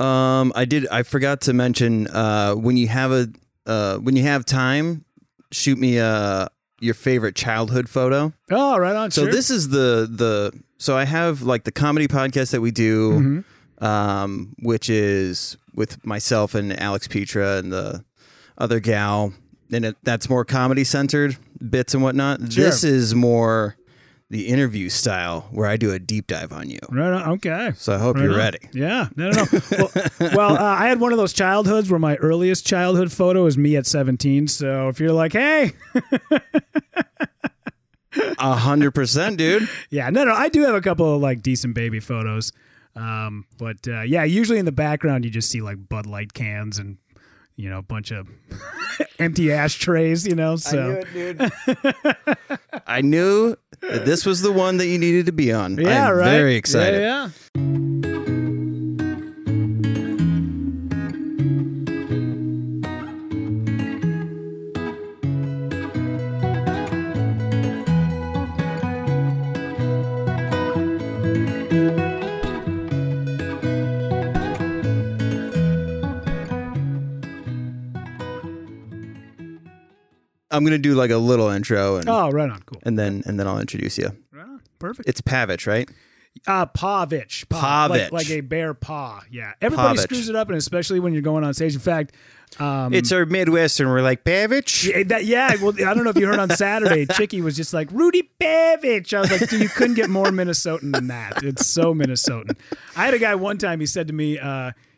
I did. I forgot to mention when you have time, shoot me your favorite childhood photo. Oh, right on. So sure. This is so I have like the comedy podcast that we do, mm-hmm. Which is with myself and Alex Petra and the other gal, and that's more comedy centered bits and whatnot. Sure. This is more the interview style where I do a deep dive on you. Right on. Okay. So I hope you're ready. Yeah. No. Well, I had one of those childhoods where my earliest childhood photo is me at 17. So if you're like, hey. 100%, dude. Yeah. No, I do have a couple of like decent baby photos. But yeah, usually in the background, you just see like Bud Light cans and, you know, a bunch of empty ashtrays, you know, so. I knew it, dude. I knew that this was the one that you needed to be on. Yeah, I'm right. Very excited. Yeah. I'm going to do like a little intro. And, oh, right on. Cool. And then I'll introduce you. Right on. Perfect. It's Pavich, right? Pavich. Pavich. Like a bear paw. Yeah. Everybody Pavich. Screws it up, and especially when you're going on stage. In fact... it's our Midwestern. We're like, Pavich? Yeah. Well, I don't know if you heard on Saturday, Chicky was just like, Rudy Pavich. I was like, dude, you couldn't get more Minnesotan than that. It's so Minnesotan. I had a guy one time, he said to me,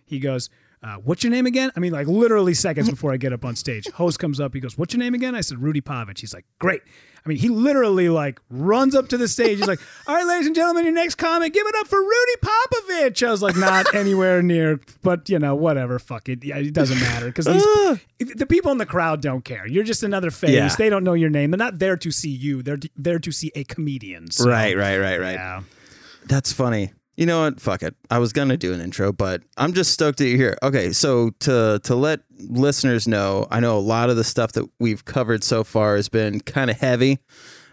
he goes... what's your name again? I mean, like literally seconds before I get up on stage, host comes up. He goes, what's your name again? I said, Rudy Pavich. He's like, great. I mean, he literally like runs up to the stage. He's like, all right, ladies and gentlemen, your next comic, give it up for Rudy Pavich. I was like, not anywhere near, but you know, whatever. Fuck it. Yeah, it doesn't matter because the people in the crowd don't care. You're just another face. Yeah. They don't know your name. They're not there to see you. They're there to see a comedian. So, right. Yeah. That's funny. You know what? Fuck it. I was going to do an intro, but I'm just stoked that you're here. Okay, so to let listeners know, I know a lot of the stuff that we've covered so far has been kind of heavy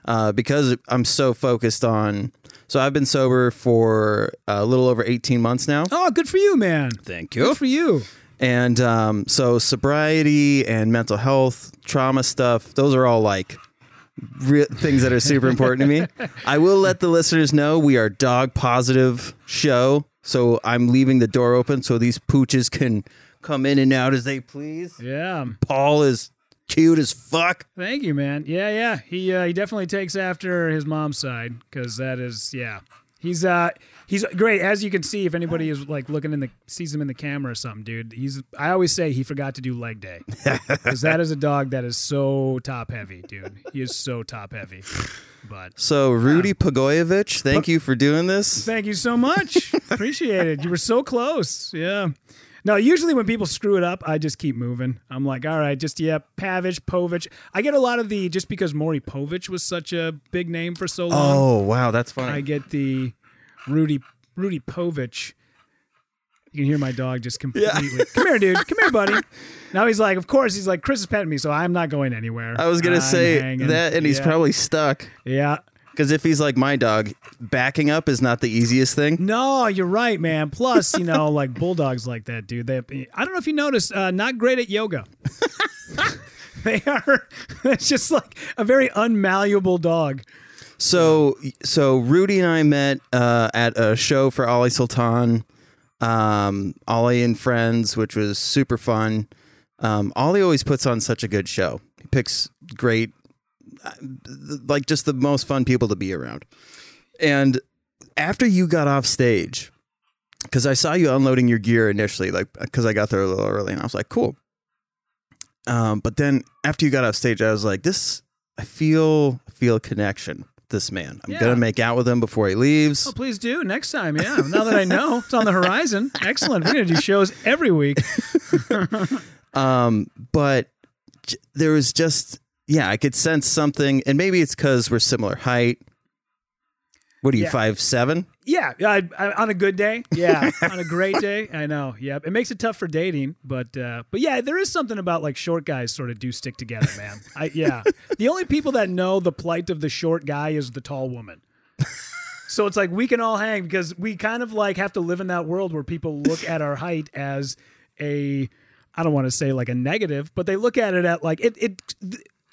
because I'm so focused on... So I've been sober for a little over 18 months now. Oh, good for you, man. Thank you. Good for you. And so sobriety and mental health, trauma stuff, those are all like... things that are super important to me. I will let the listeners know we are dog positive show, so I'm leaving the door open so these pooches can come in and out as they please. Yeah, Paul is cute as fuck. Thank you, man. Yeah. He definitely takes after his mom's side because that is he's great. As you can see, if anybody is like looking sees him in the camera or something, dude. I always say he forgot to do leg day because that is a dog that is so top heavy, dude. He is so top heavy. But so Rudy Pavich, thank you for doing this. Thank you so much. Appreciate it. You were so close. Yeah. No, usually when people screw it up, I just keep moving. I'm like, all right, Pavich, Povich. I get a lot of just because Maury Povich was such a big name for so long. Oh, wow, that's funny. I get the Rudy Pavich. You can hear my dog just completely. Yeah. Come here, dude. Come here, buddy. Now he's like, of course, he's like, Chris is petting me, so I'm not going anywhere. I was going to say hanging. That, and he's probably stuck. Yeah. Because if he's like my dog, backing up is not the easiest thing. No, you're right, man. Plus, you know, like bulldogs like that, dude. I don't know if you noticed, not great at yoga. They are. It's just like a very unmalleable dog. So Rudy and I met at a show for Ali Sultan, Ali and Friends, which was super fun. Ali always puts on such a good show. He picks great. Like just the most fun people to be around. And after you got off stage, because I saw you unloading your gear initially, like because I got there a little early and I was like, cool. But then after you got off stage, I was like, I feel a connection. This man, I'm gonna make out with him before he leaves. Oh, please do next time. Yeah, now that I know it's on the horizon. Excellent. We're gonna do shows every week. But there was just. Yeah, I could sense something, and maybe it's because we're similar height. What are you, 5'7"? Yeah, I, on a good day. Yeah, on a great day. I know. Yeah, it makes it tough for dating, but yeah, there is something about like short guys sort of do stick together, man. The only people that know the plight of the short guy is the tall woman. So it's like we can all hang because we kind of like have to live in that world where people look at our height as a, I don't want to say like a negative, but they look at it at like it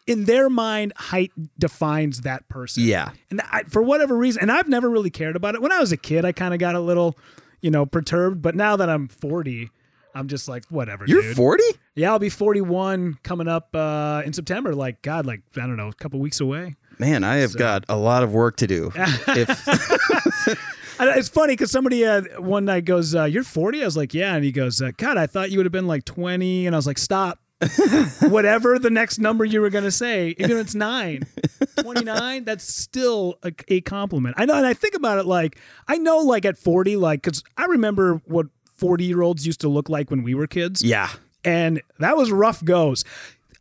in their mind, height defines that person. Yeah. And I, for whatever reason, and I've never really cared about it. When I was a kid, I kind of got a little, you know, perturbed. But now that I'm 40, I'm just like, whatever. You're 40? Yeah, I'll be 41 coming up in September. Like, God, like, I don't know, a couple weeks away. Man, I have got a lot of work to do. It's funny because somebody one night goes, you're 40? I was like, yeah. And he goes, God, I thought you would have been like 20. And I was like, stop. Whatever the next number you were going to say, even if it's 29, that's still a compliment. I know. And I think about it like, I know like at 40, like, because I remember what 40-year-olds used to look like when we were kids. Yeah. And that was rough goes.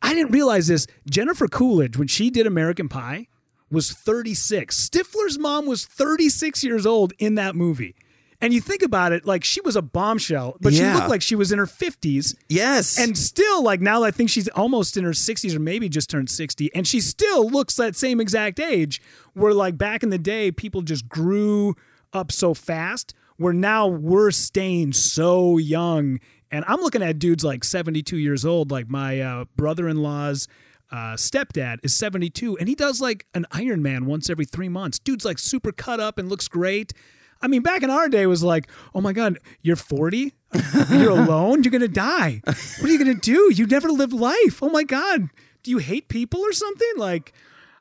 I didn't realize this. Jennifer Coolidge, when she did American Pie, was 36. Stifler's mom was 36 years old in that movie. And you think about it, like she was a bombshell, but yeah, she looked like she was in her 50s. Yes. And still, like now I think she's almost in her 60s or maybe just turned 60. And she still looks that same exact age where like back in the day, people just grew up so fast where now we're staying so young. And I'm looking at dudes like 72 years old, like my brother-in-law's stepdad is 72 and he does like an Ironman once every 3 months. Dude's like super cut up and looks great. I mean, back in our day, it was like, oh my God, you're 40? You're alone? You're going to die. What are you going to do? You never lived life. Oh my God. Do you hate people or something? Like,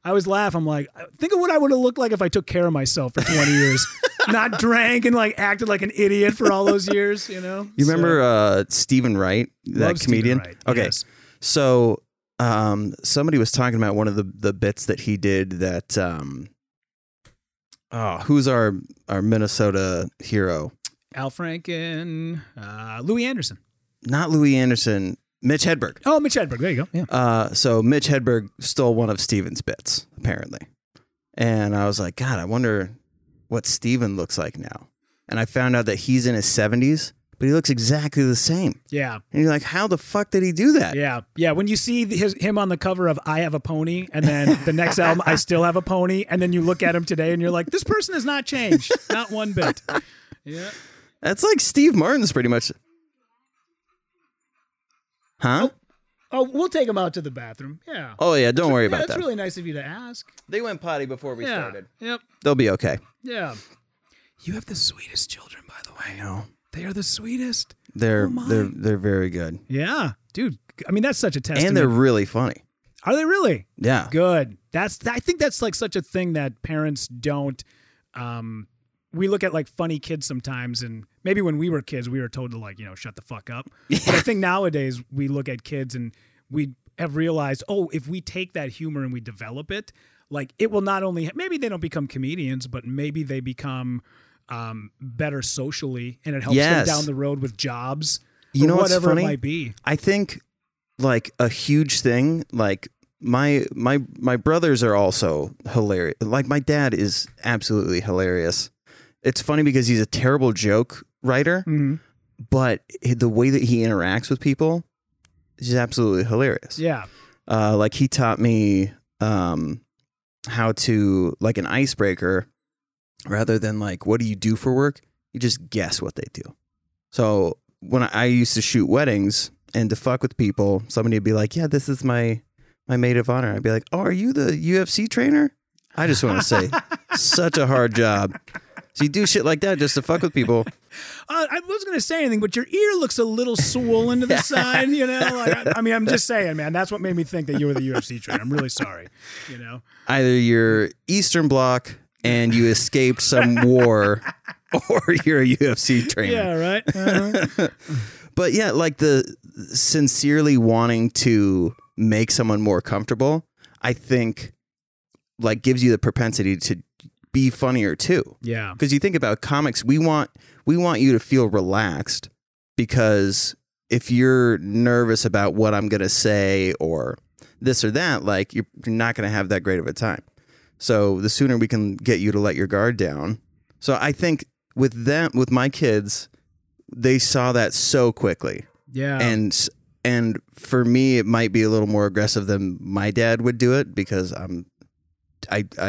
I always laugh. I'm like, think of what I would have looked like if I took care of myself for 20 years, not drank and like acted like an idiot for all those years, you know? You remember Stephen Wright, that comedian? Wright. Okay. Yes. So somebody was talking about one of the bits that he did that... Oh, who's our Minnesota hero? Al Franken, Louis Anderson. Not Louis Anderson, Mitch Hedberg. Oh, Mitch Hedberg. There you go. Yeah. So Mitch Hedberg stole one of Steven's bits, apparently. And I was like, God, I wonder what Steven looks like now. And I found out that he's in his 70s, but he looks exactly the same. Yeah. And you're like, how the fuck did he do that? Yeah. Yeah. When you see him on the cover of I Have a Pony and then the next album, I Still Have a Pony. And then you look at him today and you're like, this person has not changed. Not one bit. Yeah. That's like Steve Martin's pretty much. Huh? Oh, we'll take him out to the bathroom. Yeah. Oh, yeah. Don't worry about that. That's really nice of you to ask. They went potty before we started. Yep. They'll be okay. Yeah. You have the sweetest children, by the way. I know. They are the sweetest. They're very good. Yeah, dude. I mean, that's such a testament. And they're really funny. Are they really? Yeah. Good. I think that's like such a thing that parents don't. We look at like funny kids sometimes, and maybe when we were kids, we were told to like, you know, shut the fuck up. Yeah. But I think nowadays we look at kids and we have realized, oh, if we take that humor and we develop it, like it will not only maybe they don't become comedians, but maybe they become better socially, and it helps them down the road with jobs, you know, whatever it might be. I think like a huge thing, like my brothers are also hilarious. Like my dad is absolutely hilarious. It's funny because he's a terrible joke writer, but the way that he interacts with people is just absolutely hilarious. Yeah. Like he taught me how to, like an icebreaker, rather than like, what do you do for work? You just guess what they do. So when I used to shoot weddings and to fuck with people, somebody would be like, yeah, this is my maid of honor. I'd be like, oh, are you the UFC trainer? I just want to say, such a hard job. So you do shit like that just to fuck with people. I wasn't going to say anything, but your ear looks a little swollen to the side, you know? Like, I mean, I'm just saying, man, that's what made me think that you were the UFC trainer. I'm really sorry, you know? Either you're Eastern Bloc, and you escaped some war, or you're a UFC trainer. Yeah, right. Uh-huh. But yeah, like the sincerely wanting to make someone more comfortable, I think like gives you the propensity to be funnier too. Yeah. Because you think about comics, we want you to feel relaxed, because if you're nervous about what I'm going to say or this or that, like you're not going to have that great of a time. So the sooner we can get you to let your guard down. So I think with my kids, they saw that so quickly. Yeah. And for me, it might be a little more aggressive than my dad would do it, because I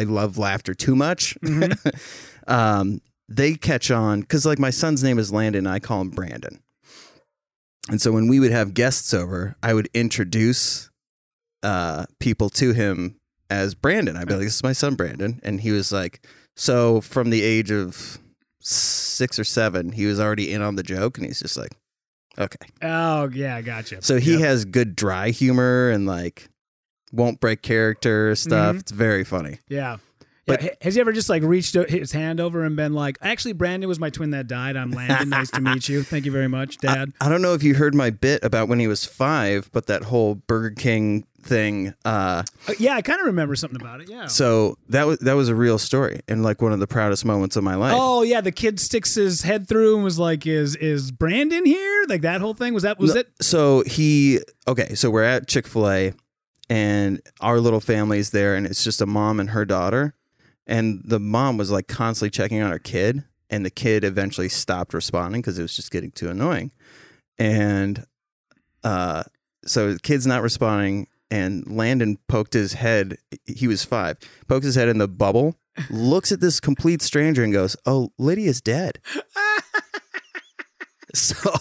love laughter too much. Mm-hmm. They catch on because, like, my son's name is Landon. And I call him Brandon. And so when we would have guests over, I would introduce people to him as Brandon. I'd be like, this is my son, Brandon. And he was like, so from the age of 6 or 7, he was already in on the joke. And he's just like, okay. Oh, yeah. Gotcha. So he has good dry humor and like won't break character stuff. Mm-hmm. It's very funny. Yeah. But yeah. Has he ever just like reached his hand over and been like, actually, Brandon was my twin that died. I'm Landon. Nice to meet you. Thank you very much, Dad. I don't know if you heard my bit about when he was 5, but that whole Burger King thing. Yeah, I kind of remember something about it. Yeah. So that was a real story and like one of the proudest moments of my life. Oh, yeah. The kid sticks his head through and was like, is Brandon here? Like that whole thing. Was it? So so we're at Chick-fil-A and our little family's there and it's just a mom and her daughter. And the mom was like constantly checking on her kid, and the kid eventually stopped responding because it was just getting too annoying. And so the kid's not responding, and Landon poked his head. He was 5, pokes his head in the bubble, looks at this complete stranger and goes, oh, Lydia's dead. So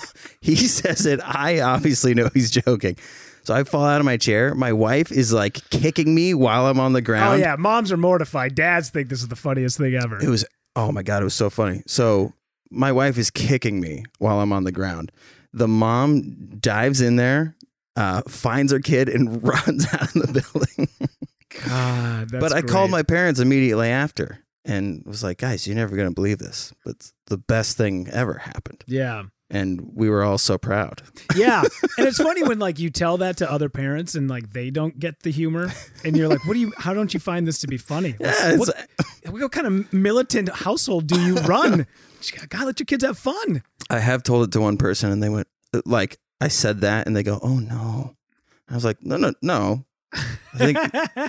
he says it. I obviously know he's joking. So I fall out of my chair. My wife is like kicking me while I'm on the ground. Oh yeah, moms are mortified. Dads think this is the funniest thing ever. It was, oh my God, it was so funny. So my wife is kicking me while I'm on the ground. The mom dives in there, finds her kid and runs out of the building. God, that's But I great. Called my parents immediately after and was like, guys, you're never going to believe this, but it's the best thing ever happened. Yeah. And we were all so proud. Yeah. And it's funny when like you tell that to other parents and like they don't get the humor and you're like, how don't you find this to be funny? Yeah, what kind of militant household do you run? You gotta let your kids have fun. I have told it to one person and they went like, I said that and they go, oh no. I was like, no. I think,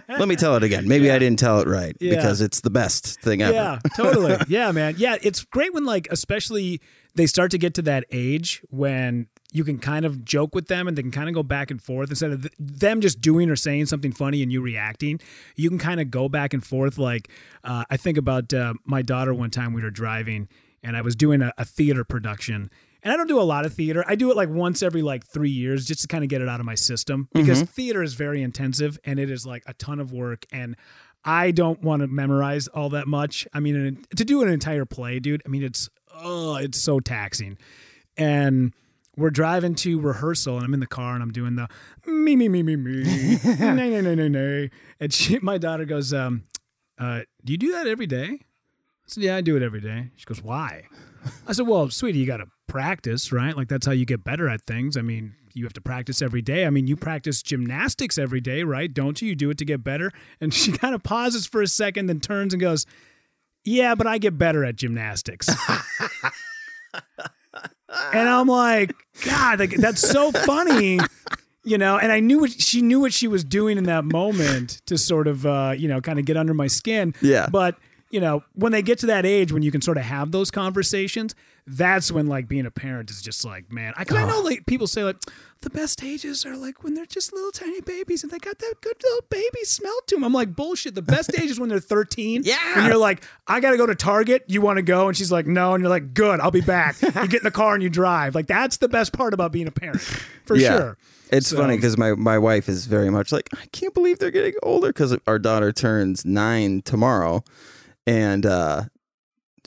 let me tell it again. Maybe I didn't tell it right because it's the best thing ever. Yeah, totally. Yeah, man. Yeah. It's great when like, especially they start to get to that age when you can kind of joke with them and they can kind of go back and forth instead of them just doing or saying something funny and you reacting. You can kind of go back and forth. Like I think about my daughter one time we were driving and I was doing a theater production. And I don't do a lot of theater. I do it like once every like 3 years just to kind of get it out of my system because theater is very intensive and it is like a ton of work. And I don't want to memorize all that much. I mean, to do an entire play, dude, I mean, it's so taxing. And we're driving to rehearsal and I'm in the car and I'm doing the me, nay. And my daughter goes, do you do that every day? I said, yeah, I do it every day. She goes, why? I said, well, sweetie, you got to practice, right? Like that's how you get better at things. I mean, you have to practice every day. I mean, you practice gymnastics every day, right? Don't you? You do it to get better. And she kind of pauses for a second, then turns and goes, yeah, but I get better at gymnastics. And I'm like, God, like, that's so funny. You know, and I knew she knew what she was doing in that moment to sort of, kind of get under my skin. Yeah. But you know, when they get to that age, when you can sort of have those conversations, that's when like being a parent is just like, man, I know like people say like the best ages are like when they're just little tiny babies and they got that good little baby smell to them. I'm like, bullshit. The best age is when they're 13. Yeah. And you're like, I got to go to Target. You want to go? And she's like, no. And you're like, good, I'll be back. You get in the car and you drive. Like that's the best part about being a parent for sure. It's funny because my wife is very much like, I can't believe they're getting older because our daughter turns 9 tomorrow. And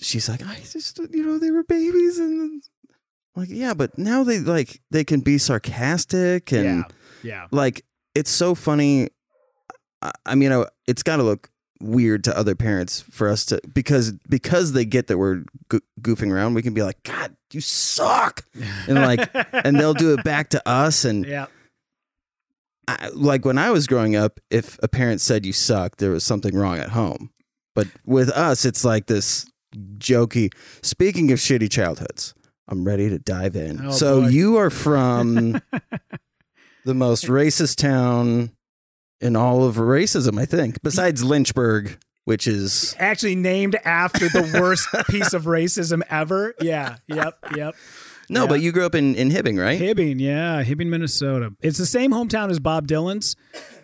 she's like, I just, they were babies. And I'm like, yeah, but now they like, they can be sarcastic. And like, it's so funny. I mean, it's got to look weird to other parents for us to, because they get that we're goofing around. We can be like, God, you suck. And like, and they'll do it back to us. And like when I was growing up, if a parent said you suck, there was something wrong at home. But with us, it's like this jokey. Speaking of shitty childhoods, I'm ready to dive in. Oh, so boy. You are from the most racist town in all of racism, I think, besides Lynchburg, which is actually named after the worst piece of racism ever. Yeah. Yep. No, but you grew up in Hibbing, right? Hibbing, Minnesota. It's the same hometown as Bob Dylan's.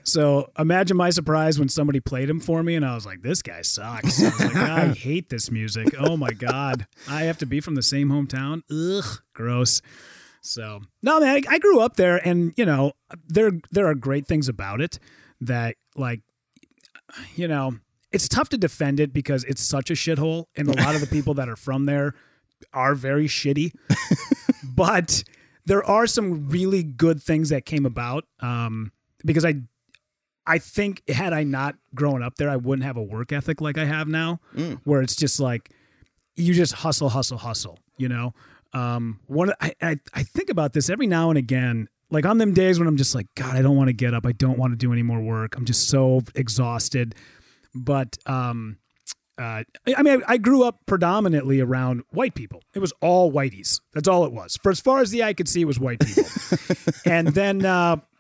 So imagine my surprise when somebody played him for me, and I was like, this guy sucks. I was like, I hate this music. Oh, my God. I have to be from the same hometown? Ugh, gross. So, no, man, I grew up there, and, you know, there are great things about it that, like, you know, it's tough to defend it because it's such a shithole, and a lot of the people that are from there are very shitty. But there are some really good things that came about, because I think had I not grown up there, I wouldn't have a work ethic like I have now, where it's just like you just hustle, hustle, hustle, you know? I think about this every now and again, like on them days when I'm just like, God, I don't want to get up. I don't want to do any more work. I'm just so exhausted. But I mean, I grew up predominantly around white people. It was all whiteies. That's all it was. For as far as the eye could see, it was white people. And then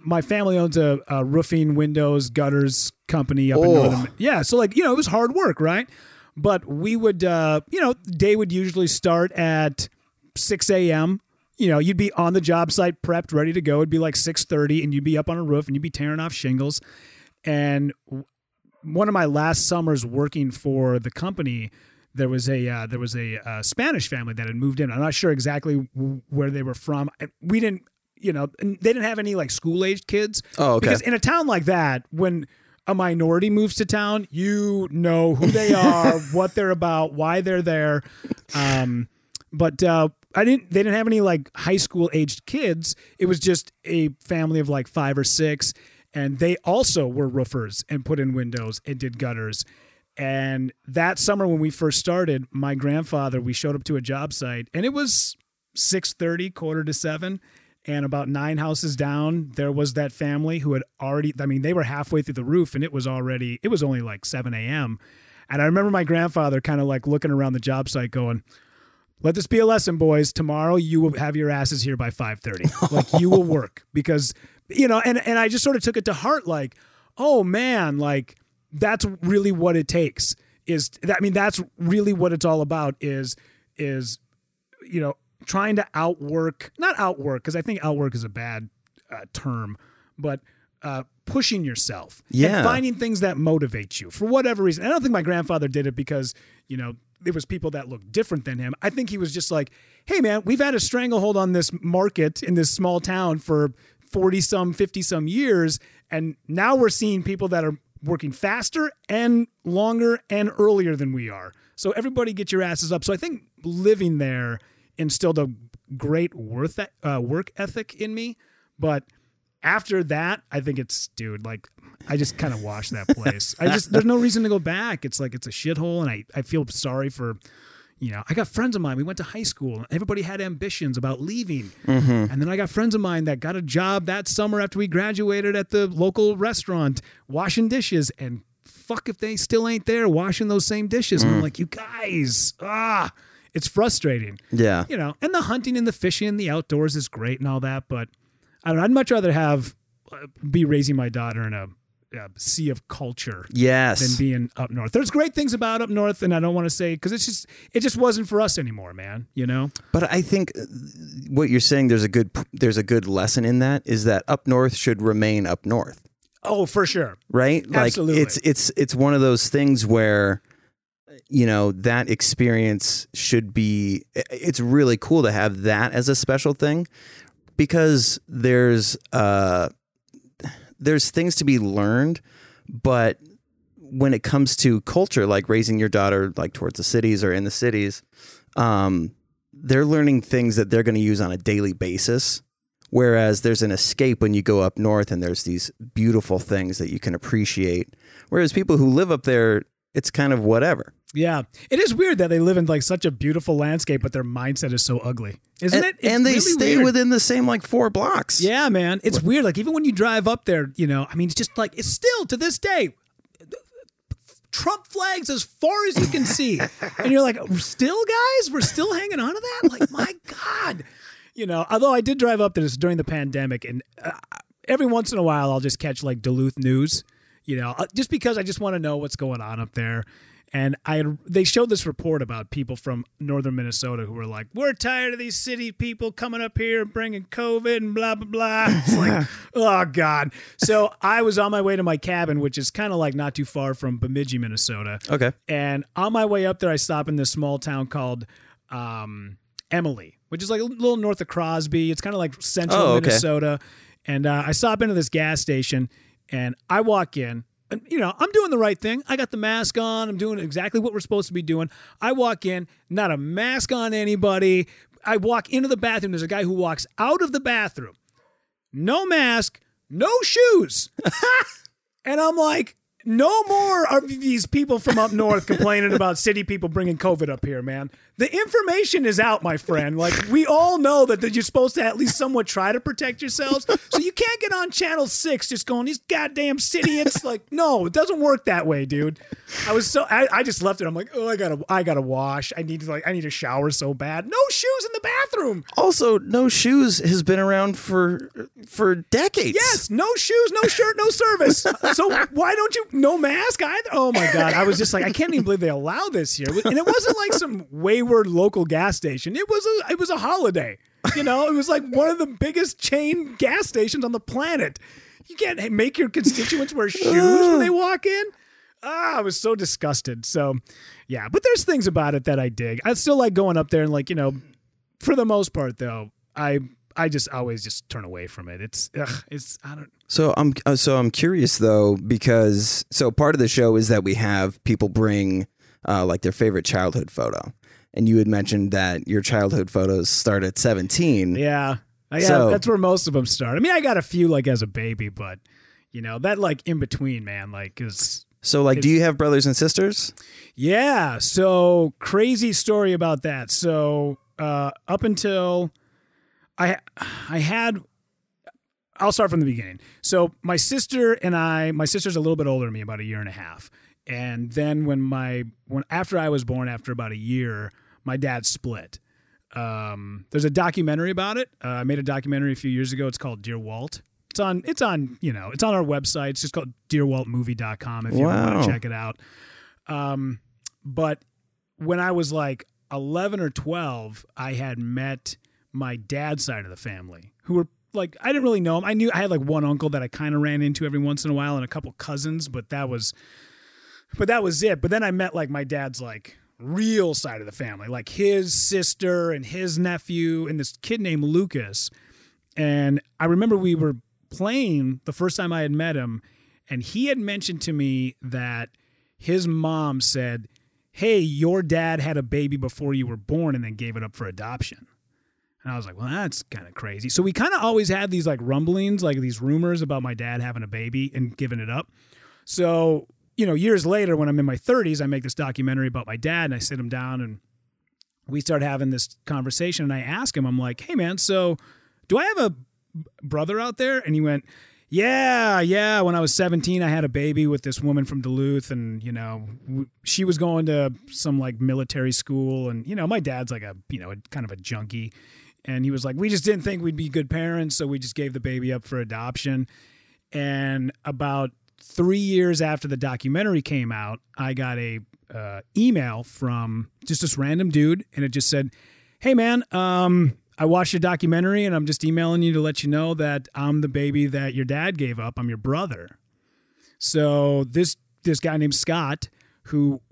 my family owns a roofing, windows, gutters company up in Northern. Yeah, so like, you know, it was hard work, right? But we would, you know, day would usually start at 6 a.m., you know, you'd be on the job site prepped, ready to go. It'd be like 6:30 and you'd be up on a roof and you'd be tearing off shingles. And one of my last summers working for the company, there was a Spanish family that had moved in. I'm not sure exactly where they were from. We didn't, you know, they didn't have any like school-aged kids. Oh, okay. Because in a town like that, when a minority moves to town, you know who they are, what they're about, why they're there. But they didn't have any like high school aged kids. It was just a family of like 5 or 6, and they also were roofers and put in windows and did gutters. And that summer when we first started, my grandfather, we showed up to a job site, and it was 6:30, 6:45, and about 9 houses down, there was that family who had already, I mean, they were halfway through the roof, and it was only like 7 a.m. And I remember my grandfather kind of like looking around the job site going, "Let this be a lesson, boys. Tomorrow you will have your asses here by 5:30. Like, you will work." Because, you know, and I just sort of took it to heart, like, oh, man, like, that's really what it takes. That's really what it's all about is, you know, trying to outwork, not outwork, because I think outwork is a bad term, but pushing yourself. Yeah. And finding things that motivate you for whatever reason. I don't think my grandfather did it because, you know, it was people that looked different than him. I think he was just like, hey, man, we've had a stranglehold on this market in this small town for 40-some, 50-some years. And now we're seeing people that are working faster and longer and earlier than we are. So everybody get your asses up. So I think living there instilled a great work ethic in me. But after that, I think it's, dude, like, I just kind of washed that place. There's no reason to go back. It's like, it's a shithole, and I feel sorry for, you know, I got friends of mine, we went to high school, and everybody had ambitions about leaving. Mm-hmm. And then I got friends of mine that got a job that summer after we graduated at the local restaurant, washing dishes, and fuck if they still ain't there washing those same dishes. And I'm like, you guys, it's frustrating. Yeah. You know, and the hunting and the fishing and the outdoors is great and all that, but I don't know, I'd much rather be raising my daughter in a sea of culture, yes, than being up north. There's great things about up north, and I don't want to say, because it just wasn't for us anymore, man. You know. But I think what you're saying, there's a good lesson in that, is that up north should remain up north. Oh, for sure. Right? Absolutely. Like, it's one of those things where, you know, that experience should be. It's really cool to have that as a special thing, because there's things to be learned, but when it comes to culture, like raising your daughter, like towards the cities or in the cities, they're learning things that they're going to use on a daily basis. Whereas there's an escape when you go up north, and there's these beautiful things that you can appreciate. Whereas people who live up there, it's kind of whatever. Yeah. It is weird that they live in like such a beautiful landscape, but their mindset is so ugly. Isn't it? It's and they really stay weird. Within the same like 4 blocks. Yeah, man. It's weird. Like, even when you drive up there, you know, I mean, it's just like, it's still to this day, Trump flags as far as you can see. And you're like, still, guys, we're still hanging on to that? Like, my God. You know, although I did drive up there during the pandemic, and every once in a while I'll just catch like Duluth news, you know, just because I just want to know what's going on up there. And they showed this report about people from northern Minnesota who were like, we're tired of these city people coming up here and bringing COVID and blah, blah, blah. It's like, oh, God. So I was on my way to my cabin, which is kind of like not too far from Bemidji, Minnesota. Okay. And on my way up there, I stopped in this small town called Emily, which is like a little north of Crosby. It's kind of like central Minnesota. And I stop into this gas station, and I walk in. And, you know, I'm doing the right thing. I got the mask on. I'm doing exactly what we're supposed to be doing. I walk in, not a mask on anybody. I walk into the bathroom. There's a guy who walks out of the bathroom. No mask, no shoes. And I'm like, no more are these people from up north complaining about city people bringing COVID up here, man. The information is out, my friend. Like, we all know that you're supposed to at least somewhat try to protect yourselves. So you can't get on Channel 6 just going, these goddamn idiots. Like, no, it doesn't work that way, dude. I just left it. I'm like, oh, I gotta wash. I need to shower so bad. No shoes in the bathroom. Also, no shoes has been around for decades. Yes, no shoes, no shirt, no service. So why don't you? No mask either. Oh my God. I was just like, I can't even believe they allow this here. And it wasn't like some wayward local gas station. It was a Holiday. You know, it was like one of the biggest chain gas stations on the planet. You can't make your constituents wear shoes when they walk in. I was so disgusted. So yeah, but there's things about it that I dig. I still like going up there and like, you know, for the most part though, I just always just turn away from it. So I'm curious though, because so part of the show is that we have people bring like their favorite childhood photo, and you had mentioned that your childhood photos start at 17. Yeah, that's where most of them start. I mean, I got a few like as a baby, but you know that like in between, man, like is. So like, do you have brothers and sisters? Yeah. So crazy story about that. So up until. I'll start from the beginning. So my sister and I, my sister's a little bit older than me, about a year and a half. And then after I was born, after about a year, my dad split. There's a documentary about it. I made a documentary a few years ago. It's called Dear Walt. It's on our website. It's just called dearwaltmovie.com if you want to check it out. But when I was like 11 or 12, I had met my dad's side of the family, who were like, I didn't really know him. I knew I had like one uncle that I kind of ran into every once in a while and a couple cousins, but that was it. But then I met like my dad's like real side of the family, like his sister and his nephew and this kid named Lucas. And I remember we were playing the first time I had met him, and he had mentioned to me that his mom said, hey, your dad had a baby before you were born and then gave it up for adoption. And I was like, well, that's kind of crazy. So we kind of always had these like rumblings, like these rumors about my dad having a baby and giving it up. So, you know, years later when I'm in my 30s, I make this documentary about my dad, and I sit him down and we start having this conversation, and I ask him, I'm like, hey man, so do I have a brother out there? And he went, yeah. When I was 17, I had a baby with this woman from Duluth, and, you know, she was going to some like military school, and, you know, my dad's like a, you know, kind of a junkie. And he was like, we just didn't think we'd be good parents, so we just gave the baby up for adoption. And about 3 years after the documentary came out, I got a email from just this random dude, and it just said, hey, man, I watched your documentary, and I'm just emailing you to let you know that I'm the baby that your dad gave up. I'm your brother. So this guy named Scott, who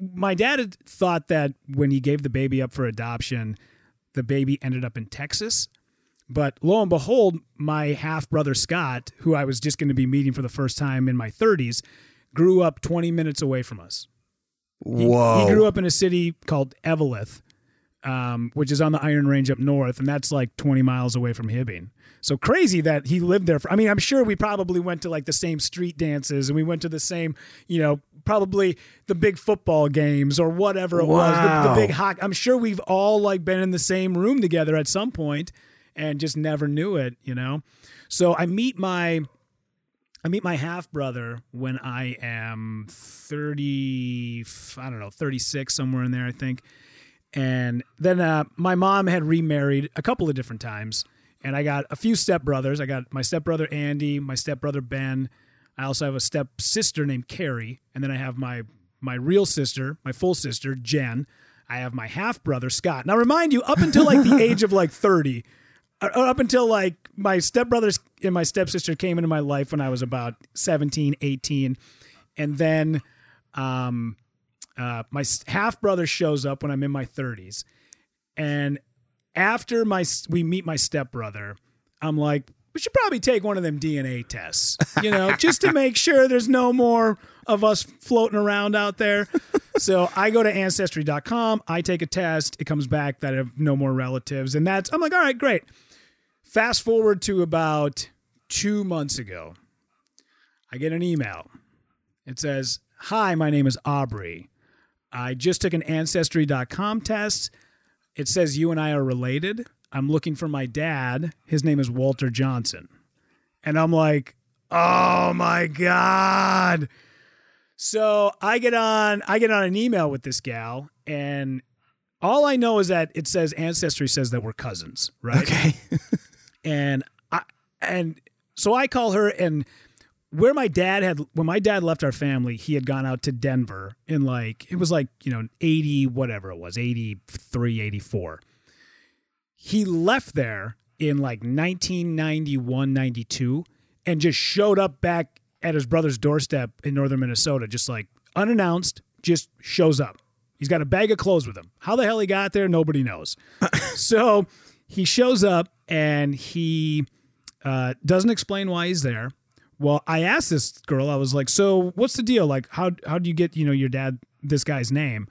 my dad had thought that when he gave the baby up for adoption, the baby ended up in Texas. But lo and behold, my half-brother Scott, who I was just going to be meeting for the first time in my 30s, grew up 20 minutes away from us. Whoa. He grew up in a city called Eveleth, which is on the Iron Range up north, and that's like 20 miles away from Hibbing. So crazy that he lived there. I'm sure we probably went to like the same street dances, and we went to the same, you know, probably the big football games or whatever it was, the big hockey. I'm sure we've all like been in the same room together at some point and just never knew it, you know? So I meet my half brother when I am 36, somewhere in there, I think. And then my mom had remarried a couple of different times, and I got a few stepbrothers. I got my stepbrother Andy, my stepbrother Ben. I also have a stepsister named Carrie, and then I have my my real sister, my full sister, Jen. I have my half-brother, Scott. Now, remind you, up until like the age of like 30, up until like my stepbrothers and my stepsister came into my life when I was about 17, 18. And then my half-brother shows up when I'm in my 30s. And after we meet my stepbrother, I'm like, we should probably take one of them DNA tests, you know, just to make sure there's no more of us floating around out there. So I go to Ancestry.com. I take a test. It comes back that I have no more relatives. And I'm like, all right, great. Fast forward to about 2 months ago. I get an email. It says, hi, my name is Aubrey. I just took an Ancestry.com test. It says you and I are related. I'm looking for my dad. His name is Walter Johnson. And I'm like, oh my God. So I get on an email with this gal, and all I know is that it says Ancestry says that we're cousins, right? Okay. and so I call her, and when my dad left our family, he had gone out to Denver in like, it was like, you know, 80, whatever it was, 83, 84. He left there in like 1991, 92, and just showed up back at his brother's doorstep in northern Minnesota, just like unannounced, just shows up. He's got a bag of clothes with him. How the hell he got there, nobody knows. So he shows up, and he doesn't explain why he's there. Well, I asked this girl, I was like, so what's the deal? Like, how do you get, you know, your dad, this guy's name?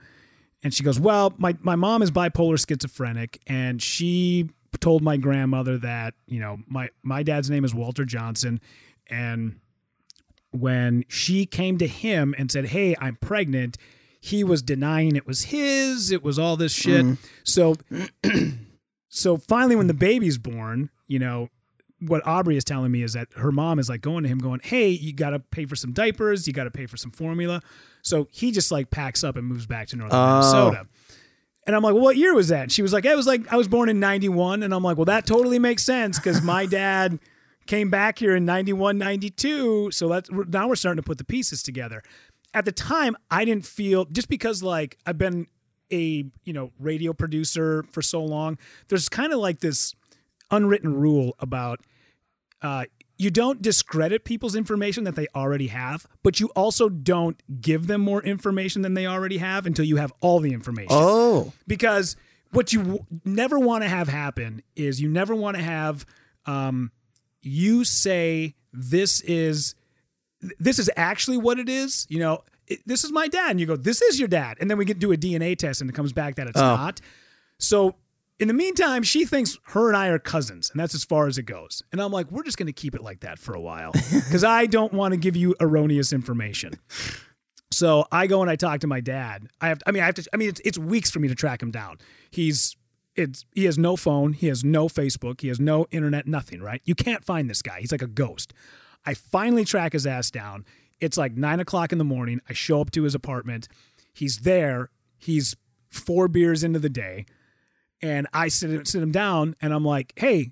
And she goes, well, my mom is bipolar schizophrenic, and she told my grandmother that, you know, my dad's name is Walter Johnson. And when she came to him and said, hey, I'm pregnant, he was denying it was his. It was all this shit. Mm. So finally, when the baby's born, you know, what Aubrey is telling me is that her mom is like going to him going, hey, you got to pay for some diapers. You got to pay for some formula. So he just like packs up and moves back to northern Minnesota. And I'm like, well, what year was that? And she was like, I was born in 91. And I'm like, well, that totally makes sense, because my dad came back here in 91, 92. So now we're starting to put the pieces together. At the time, I didn't feel, just because like I've been a, you know, radio producer for so long, there's kind of like this unwritten rule about, you don't discredit people's information that they already have, but you also don't give them more information than they already have until you have all the information. Oh. Because what you never want to have happen is you never want to have you say this is actually what it is. You know, this is my dad. And you go, this is your dad. And then we do a DNA test, and it comes back that it's not. So in the meantime, she thinks her and I are cousins, and that's as far as it goes. And I'm like, we're just going to keep it like that for a while, because I don't want to give you erroneous information. So I go and I talk to my dad. It's weeks for me to track him down. He has no phone. He has no Facebook. He has no internet, nothing, right? You can't find this guy. He's like a ghost. I finally track his ass down. It's like 9:00 in the morning. I show up to his apartment. He's there. He's 4 beers into the day. And I sit him down, and I'm like, hey,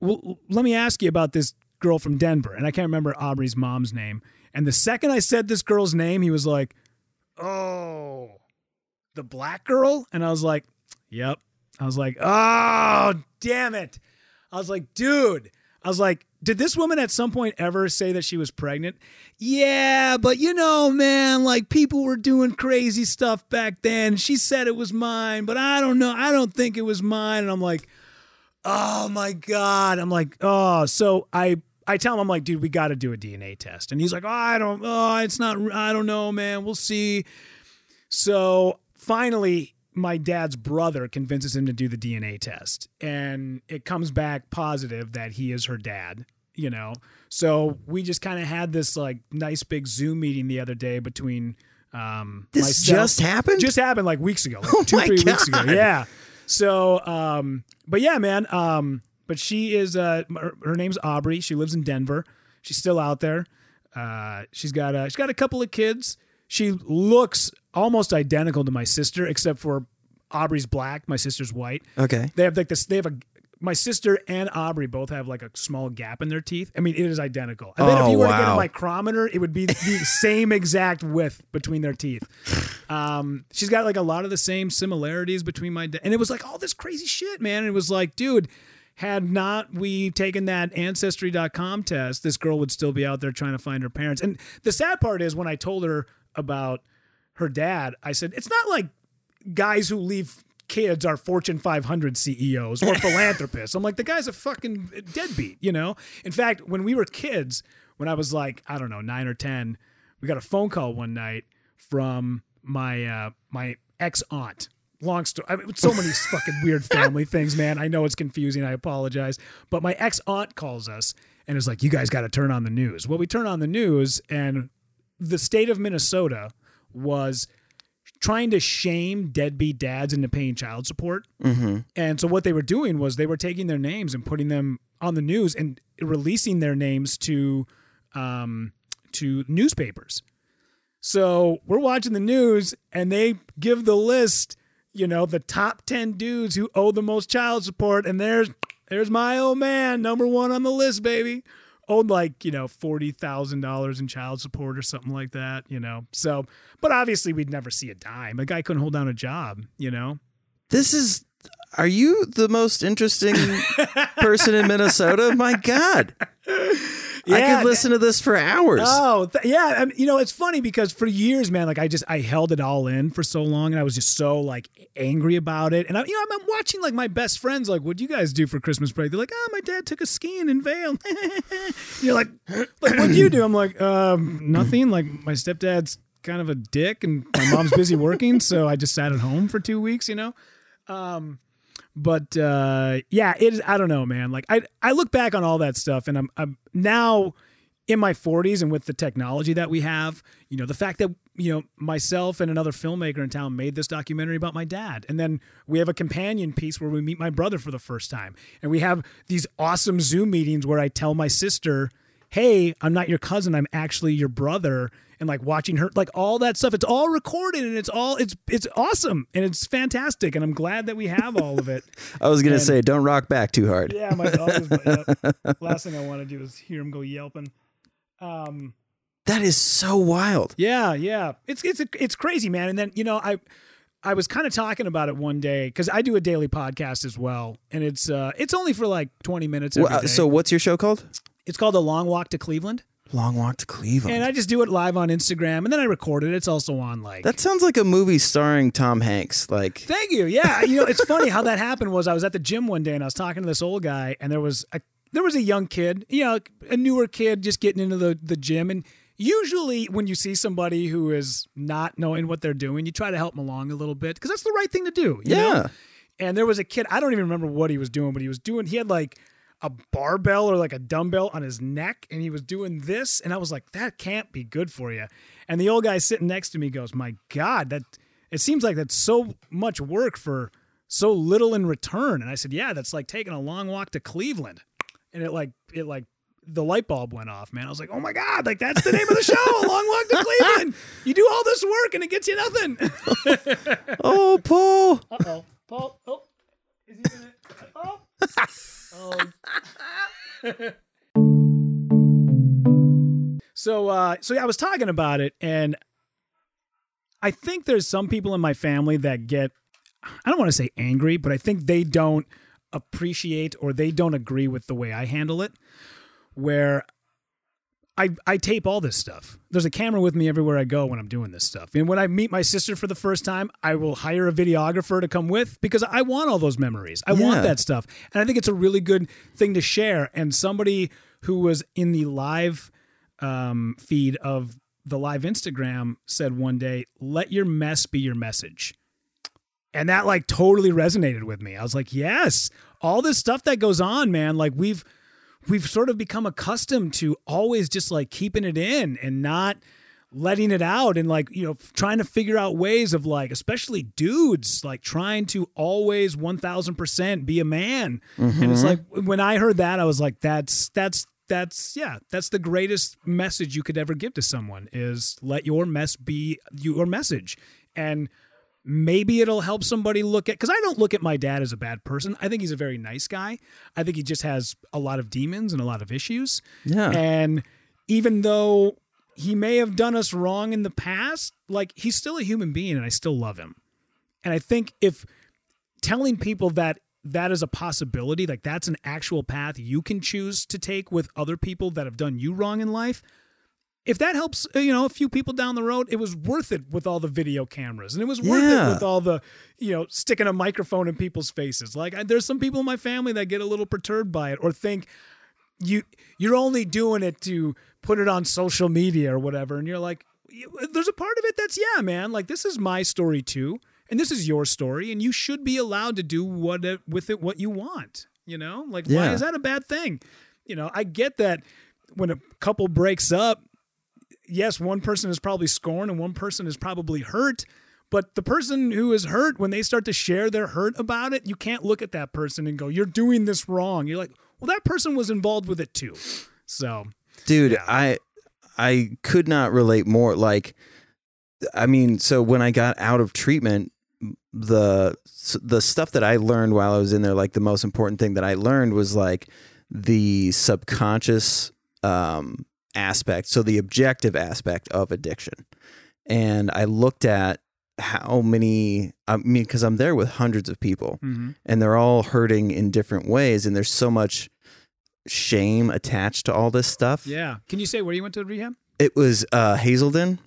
let me ask you about this girl from Denver. And I can't remember Aubrey's mom's name. And the second I said this girl's name, he was like, oh, the black girl? And I was like, yep. I was like, oh, damn it. I was like, dude. I was like, did this woman at some point ever say that she was pregnant? Yeah, but you know, man, like people were doing crazy stuff back then. She said it was mine, but I don't know. I don't think it was mine. And I'm like, oh my God. I'm like, oh. So I tell him, I'm like, dude, we got to do a DNA test. And he's like, I don't know, man. We'll see. So finally, my dad's brother convinces him to do the DNA test, and it comes back positive that he is her dad. You know, so we just kind of had this like nice big Zoom meeting the other day between just happened like weeks ago, like oh 2-3 weeks ago. Yeah. So, but yeah, man. But she is her name's Aubrey. She lives in Denver. She's still out there. She's got a couple of kids. She looks almost identical to my sister, except for Aubrey's black. My sister's white. Okay. They have like this. They have a My sister and Aubrey both have like a small gap in their teeth. I mean, it is identical. I bet if you were to get a micrometer, it would be the same exact width between their teeth. She's got like a lot of the same similarities between my dad. And it was like all this crazy shit, man. And it was like, dude, had not we taken that Ancestry.com test, this girl would still be out there trying to find her parents. And the sad part is when I told her about her dad, I said, it's not like guys who leave kids are Fortune 500 CEOs or philanthropists. I'm like, the guy's a fucking deadbeat, you know? In fact, when we were kids, when I was like, I don't know, 9 or 10, we got a phone call one night from my my ex-aunt. Long story. I mean, so many fucking weird family things, man. I know it's confusing. I apologize. But my ex-aunt calls us and is like, you guys got to turn on the news. Well, we turn on the news and the state of Minnesota was trying to shame deadbeat dads into paying child support. Mm-hmm. And so what they were doing was they were taking their names and putting them on the news and releasing their names to newspapers. So we're watching the news and they give the list, you know, the top 10 dudes who owe the most child support. And there's my old man, number one on the list, baby. Owed like, you know, $40,000 in child support or something like that, you know. So, but obviously we'd never see a dime. The guy couldn't hold down a job, you know. Are you the most interesting person in Minnesota? My God. Yeah, I could listen to this for hours. Oh, yeah. I mean, you know, it's funny because for years, man, like I held it all in for so long and I was just so like angry about it. And I'm watching like my best friends, like, what'd you guys do for Christmas break? They're like, oh, my dad took us skiing in Vail. You're like, what'd you do? I'm like, nothing. Like my stepdad's kind of a dick and my mom's busy working. So I just sat at home for 2 weeks, you know? But yeah, it is, I don't know, man. Like I look back on all that stuff and I'm now in my 40s and with the technology that we have, you know, the fact that, you know, myself and another filmmaker in town made this documentary about my dad. And then we have a companion piece where we meet my brother for the first time. And we have these awesome Zoom meetings where I tell my sister, hey, I'm not your cousin. I'm actually your brother. And like watching her, like all that stuff, it's all recorded and it's awesome and it's fantastic. And I'm glad that we have all of it. I was going to say, don't rock back too hard. Yeah. My dog last thing I want to do is hear him go yelping. That is so wild. Yeah. Yeah. It's crazy, man. And then, you know, I was kind of talking about it one day cause I do a daily podcast as well. And it's only for like 20 minutes. Every day. So what's your show called? It's called A Long Walk to Cleveland. Long Walk to Cleveland. And I just do it live on Instagram, and then I record it. It's also on like... That sounds like a movie starring Tom Hanks. Like, thank you. Yeah. You know, it's funny how that happened was I was at the gym one day, and I was talking to this old guy, and there was a young kid, you know, a newer kid just getting into the gym. And usually when you see somebody who is not knowing what they're doing, you try to help them along a little bit, because that's the right thing to do. You know? And there was a kid, I don't even remember what he was doing, but he had like a barbell or like a dumbbell on his neck, and he was doing this, and I was like, that can't be good for you. And the old guy sitting next to me goes, my God, that it seems like that's so much work for so little in return. And I said, yeah, that's like taking a long walk to Cleveland. And it the light bulb went off, man. I was like, oh my God, like that's the name of the show, A Long Walk to Cleveland. You do all this work and it gets you nothing. Oh, Paul. Uh-oh. Paul. Oh. Is he gonna... Oh. So yeah, I was talking about it, and I think there's some people in my family that get, I don't want to say angry, but I think they don't appreciate or they don't agree with the way I handle it, where I tape all this stuff. There's a camera with me everywhere I go when I'm doing this stuff. And when I meet my sister for the first time, I will hire a videographer to come with because I want all those memories. I want that stuff. And I think it's a really good thing to share. And somebody who was in the live feed of the live Instagram said one day, let your mess be your message. And that like totally resonated with me. I was like, yes, all this stuff that goes on, man, like we've sort of become accustomed to always just like keeping it in and not letting it out and like, you know, trying to figure out ways of like, especially dudes, like trying to always 1000% be a man. Mm-hmm. And it's like, when I heard that, I was like, that's the greatest message you could ever give to someone is let your mess be your message. And Maybe it'll help somebody look at, because I don't look at my dad as a bad person. I think he's a very nice guy. I think he just has a lot of demons and a lot of issues. Yeah. And even though he may have done us wrong in the past, like, he's still a human being and I still love him. And I think if telling people that that is a possibility, like that's an actual path you can choose to take with other people that have done you wrong in life, if that helps, you know, a few people down the road, it was worth it with all the video cameras, and it was worth it with all the, you know, sticking a microphone in people's faces. Like, there's some people in my family that get a little perturbed by it or think you're only doing it to put it on social media or whatever. And you're like, there's a part of it that's, yeah, man, like, this is my story too. And this is your story, and you should be allowed to do with it what you want, you know? Like, why is that a bad thing? You know, I get that when a couple breaks up, yes, one person is probably scorned and one person is probably hurt, but the person who is hurt, when they start to share their hurt about it, you can't look at that person and go, you're doing this wrong. You're like, well, that person was involved with it too. So, dude, yeah. I could not relate more. Like, I mean, so when I got out of treatment, the stuff that I learned while I was in there, like the most important thing that I learned was like the subconscious aspect. So the objective aspect of addiction. And I looked at how many, I mean, because I'm there with hundreds of people and they're all hurting in different ways. And there's so much shame attached to all this stuff. Yeah. Can you say where you went to rehab? It was Hazelden.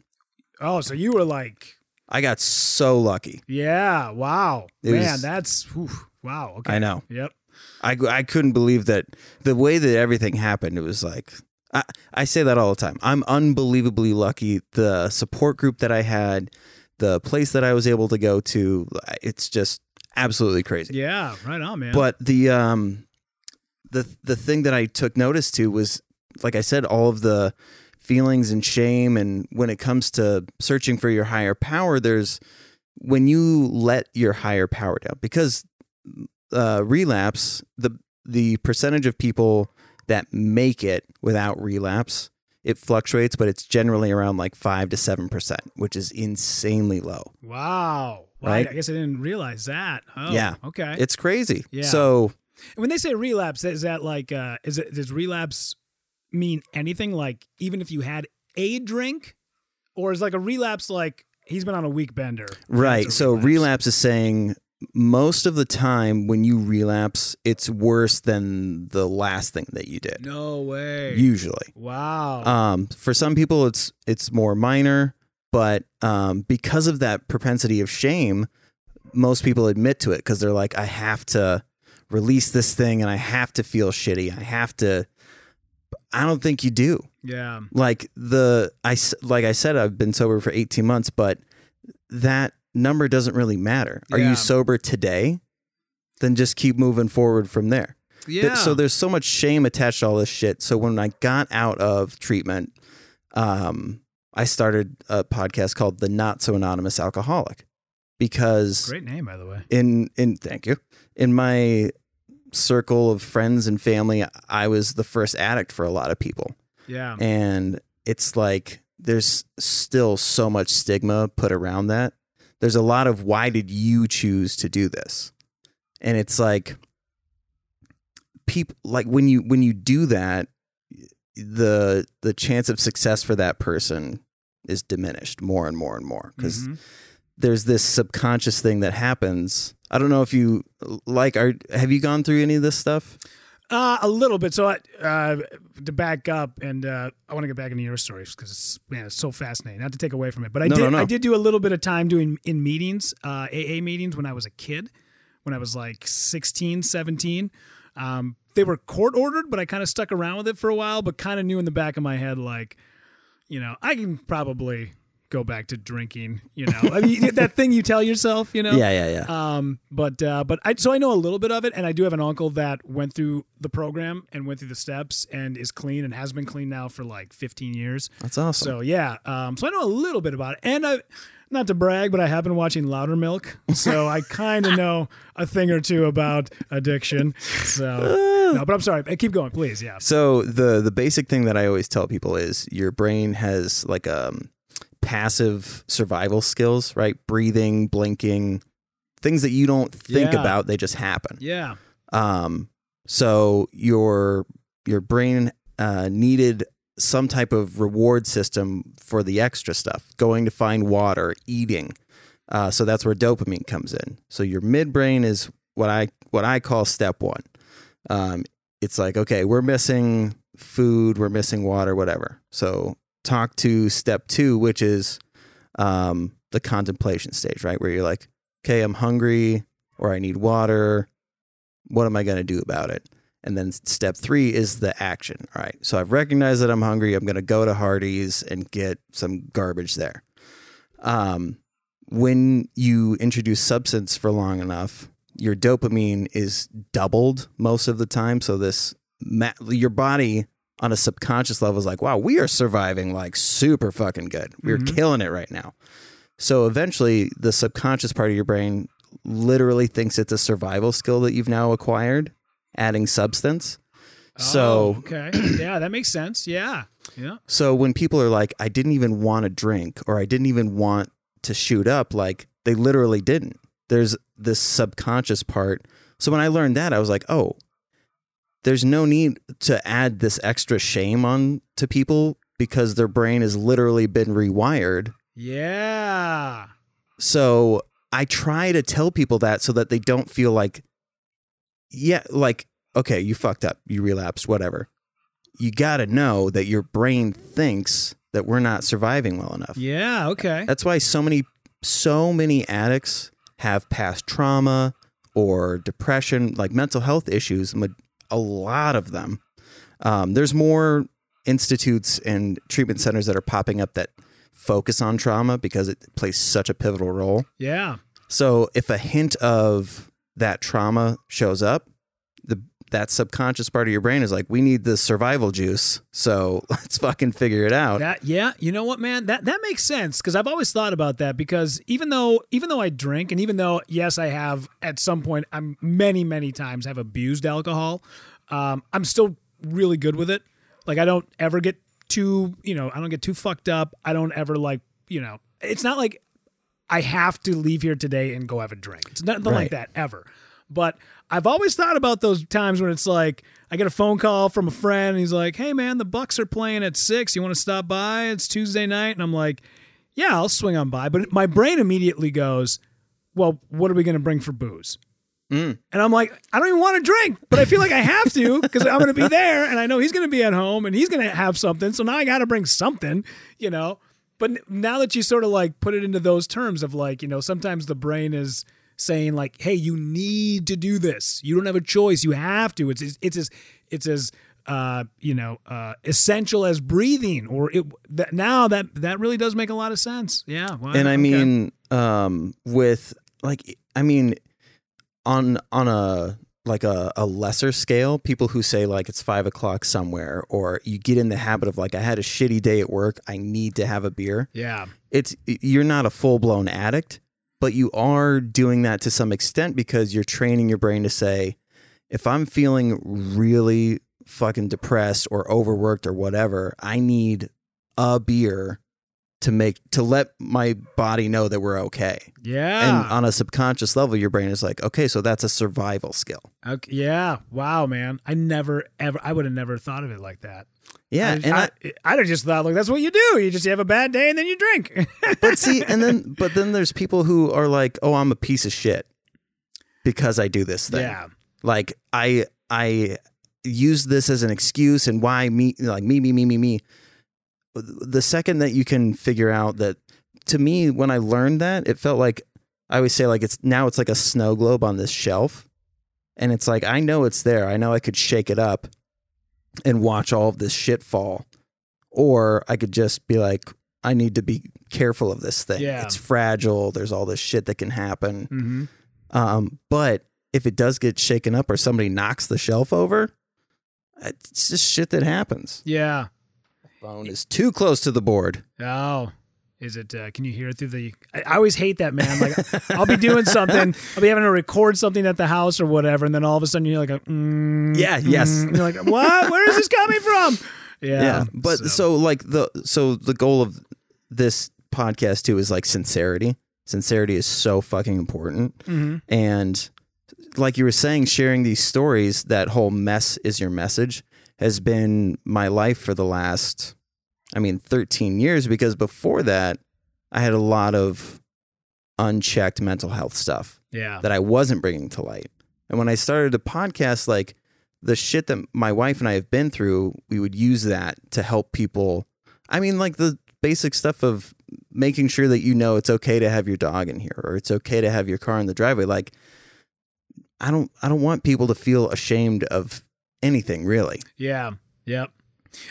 Oh, so you were like... I got so lucky. Yeah. Wow. Wow. Okay. I know. Yep. I couldn't believe that the way that everything happened, it was like, I say that all the time. I'm unbelievably lucky. The support group that I had, the place that I was able to go to, it's just absolutely crazy. Yeah. Right on, man. But the thing that I took notice to was, like I said, all of the feelings and shame. And when it comes to searching for your higher power, there's when you let your higher power down, because relapse, the percentage of people that make it without relapse, it fluctuates, but it's generally around like 5 to 7%, which is insanely low. Wow. Right? I guess I didn't realize that. Oh, yeah. Okay. It's crazy. Yeah. So when they say relapse, is that like, does relapse mean anything, like even if you had a drink, or is like a relapse like he's been on a week bender? Right. So relapse is saying most of the time when you relapse, it's worse than the last thing that you did. No way. Usually. Wow. For some people it's more minor, but because of that propensity of shame, most people admit to it because they're like, I have to release this thing and I have to feel shitty. I have to. I don't think you do. Yeah. Like I said, I've been sober for 18 months, but that number doesn't really matter. Are you sober today? Then just keep moving forward from there. Yeah. So there's so much shame attached to all this shit. So when I got out of treatment, I started a podcast called The Not So Anonymous Alcoholic, because great name, by the way, thank you. In my circle of friends and family, I was the first addict for a lot of people. Yeah. And it's like, there's still so much stigma put around that. There's a lot of, why did you choose to do this? And it's like, people, like when you do that, the chance of success for that person is diminished more and more and more, because there's this subconscious thing that happens. I don't know if you have you gone through any of this stuff? A little bit. So to back up, and I want to get back into your stories because it's so fascinating. Not to take away from it, but I did do a little bit of time in meetings, AA meetings when I was a kid, when I was like 16, 17. They were court ordered, but I kind of stuck around with it for a while, but kind of knew in the back of my head, like, you know, I can probably go back to drinking, you know, I mean, that thing you tell yourself, you know? Yeah. But I know a little bit of it, and I do have an uncle that went through the program and went through the steps and is clean and has been clean now for like 15 years. That's awesome. So yeah. So I know a little bit about it, and not to brag, but I have been watching Loudermilk, so I kind of know a thing or two about addiction. So no, but I'm sorry. Keep going, please. Yeah. So the basic thing that I always tell people is your brain has like, passive survival skills, right? Breathing, blinking, things that you don't think about, they just happen. Yeah. So your brain needed some type of reward system for the extra stuff, going to find water, eating. So that's where dopamine comes in. So your midbrain is what I call step one. It's like, okay, we're missing food, we're missing water, whatever. So talk to step two, which is the contemplation stage, right? Where you're like, okay, I'm hungry or I need water. What am I going to do about it? And then step three is the action. All right. So I've recognized that I'm hungry. I'm going to go to Hardee's and get some garbage there. When you introduce substance for long enough, your dopamine is doubled most of the time. So this, your body on a subconscious level is like, wow, we are surviving like super fucking good. We're killing it right now. So eventually the subconscious part of your brain literally thinks it's a survival skill that you've now acquired, adding substance. Oh, so okay. Yeah, that makes sense. Yeah. Yeah. So when people are like, I didn't even want to drink or I didn't even want to shoot up, like they literally didn't. There's this subconscious part. So when I learned that, I was like, oh, there's no need to add this extra shame on to people because their brain has literally been rewired. Yeah. So I try to tell people that so that they don't feel like, yeah, like, okay, you fucked up, you relapsed, whatever. You got to know that your brain thinks that we're not surviving well enough. Yeah. Okay. That's why so many addicts have past trauma or depression, like mental health issues. A lot of them. There's more institutes and treatment centers that are popping up that focus on trauma because it plays such a pivotal role. Yeah. So if a hint of that trauma shows up, that subconscious part of your brain is like, we need the survival juice. So let's fucking figure it out. Yeah. You know what, man? That makes sense. Cause I've always thought about that, because even though I drink, and even though, yes, I have at some point, I'm many, many times have abused alcohol. I'm still really good with it. Like I don't ever get too, I don't get too fucked up. I don't ever it's not like I have to leave here today and go have a drink. It's nothing like that ever. But I've always thought about those times when it's like, I get a phone call from a friend and he's like, hey man, the Bucks are playing at 6:00. You want to stop by? It's Tuesday night. And I'm like, yeah, I'll swing on by. But my brain immediately goes, well, what are we going to bring for booze? And I'm like, I don't even want to drink, but I feel like I have to because I'm going to be there and I know he's going to be at home and he's going to have something. So now I got to bring something, But now that you sort of like put it into those terms of like, sometimes the brain is saying like, hey, you need to do this. You don't have a choice. You have to. It's as essential as breathing. That really does make a lot of sense. Yeah. Wow. And on a lesser scale, people who say like it's 5:00 somewhere, or you get in the habit of like, I had a shitty day at work, I need to have a beer. Yeah. You're not a full blown addict, but you are doing that to some extent because you're training your brain to say, if I'm feeling really fucking depressed or overworked or whatever, I need a beer to let my body know that we're okay. Yeah. And on a subconscious level, your brain is like, okay, so that's a survival skill. Okay. Yeah. Wow, man. I would have never thought of it like that. Yeah. I'd have just thought, look, that's what you do. You have a bad day and then you drink. but then there's people who are like, oh, I'm a piece of shit because I do this thing. Yeah. Like I use this as an excuse, and why me, like me. The second that you can figure out that, to me, when I learned that, it felt like, I always say like, it's like a snow globe on this shelf. And it's like, I know it's there. I know I could shake it up and watch all of this shit fall. Or I could just be like, I need to be careful of this thing. Yeah. It's fragile. There's all this shit that can happen. Mm-hmm. But if it does get shaken up or somebody knocks the shelf over, it's just shit that happens. Yeah. Phone is too close to the board. Oh, is it? Can you hear it through the... I always hate that, man. Like, I'll be doing something. I'll be having to record something at the house or whatever. And then all of a sudden you're like, yes. And you're like, what? Where is this coming from? Yeah. But so the goal of this podcast too is like sincerity. Sincerity is so fucking important. Mm-hmm. And like you were saying, sharing these stories, that whole mess is your message has been my life for the last, 13 years, because before that I had a lot of unchecked mental health stuff that I wasn't bringing to light. And when I started the podcast, like the shit that my wife and I have been through, we would use that to help people. I mean, like the basic stuff of making sure that, you know, it's okay to have your dog in here, or it's okay to have your car in the driveway. Like, I don't want people to feel ashamed of anything, really. Yeah. Yep.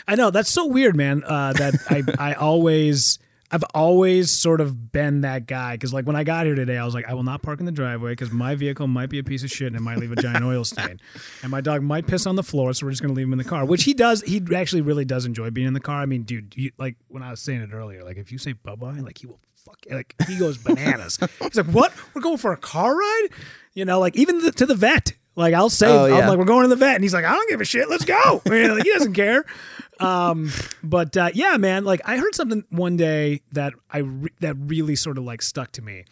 I know. That's so weird, man. That I've always sort of been that guy, because like when I got here today, I was like, I will not park in the driveway because my vehicle might be a piece of shit and it might leave a giant oil stain, and my dog might piss on the floor, so we're just gonna leave him in the car. Which he does. He actually really does enjoy being in the car. I mean, dude, like when I was saying it earlier, like if you say bye-bye, like he will fuck it. Like he goes bananas. He's like, what? We're going for a car ride? You know, like even to the vet. Like I'll say, I'm like, we're going to the vet, and he's like, I don't give a shit. Let's go. I mean, like, he doesn't care. But yeah, man, like I heard something one day that that really sort of like stuck to me.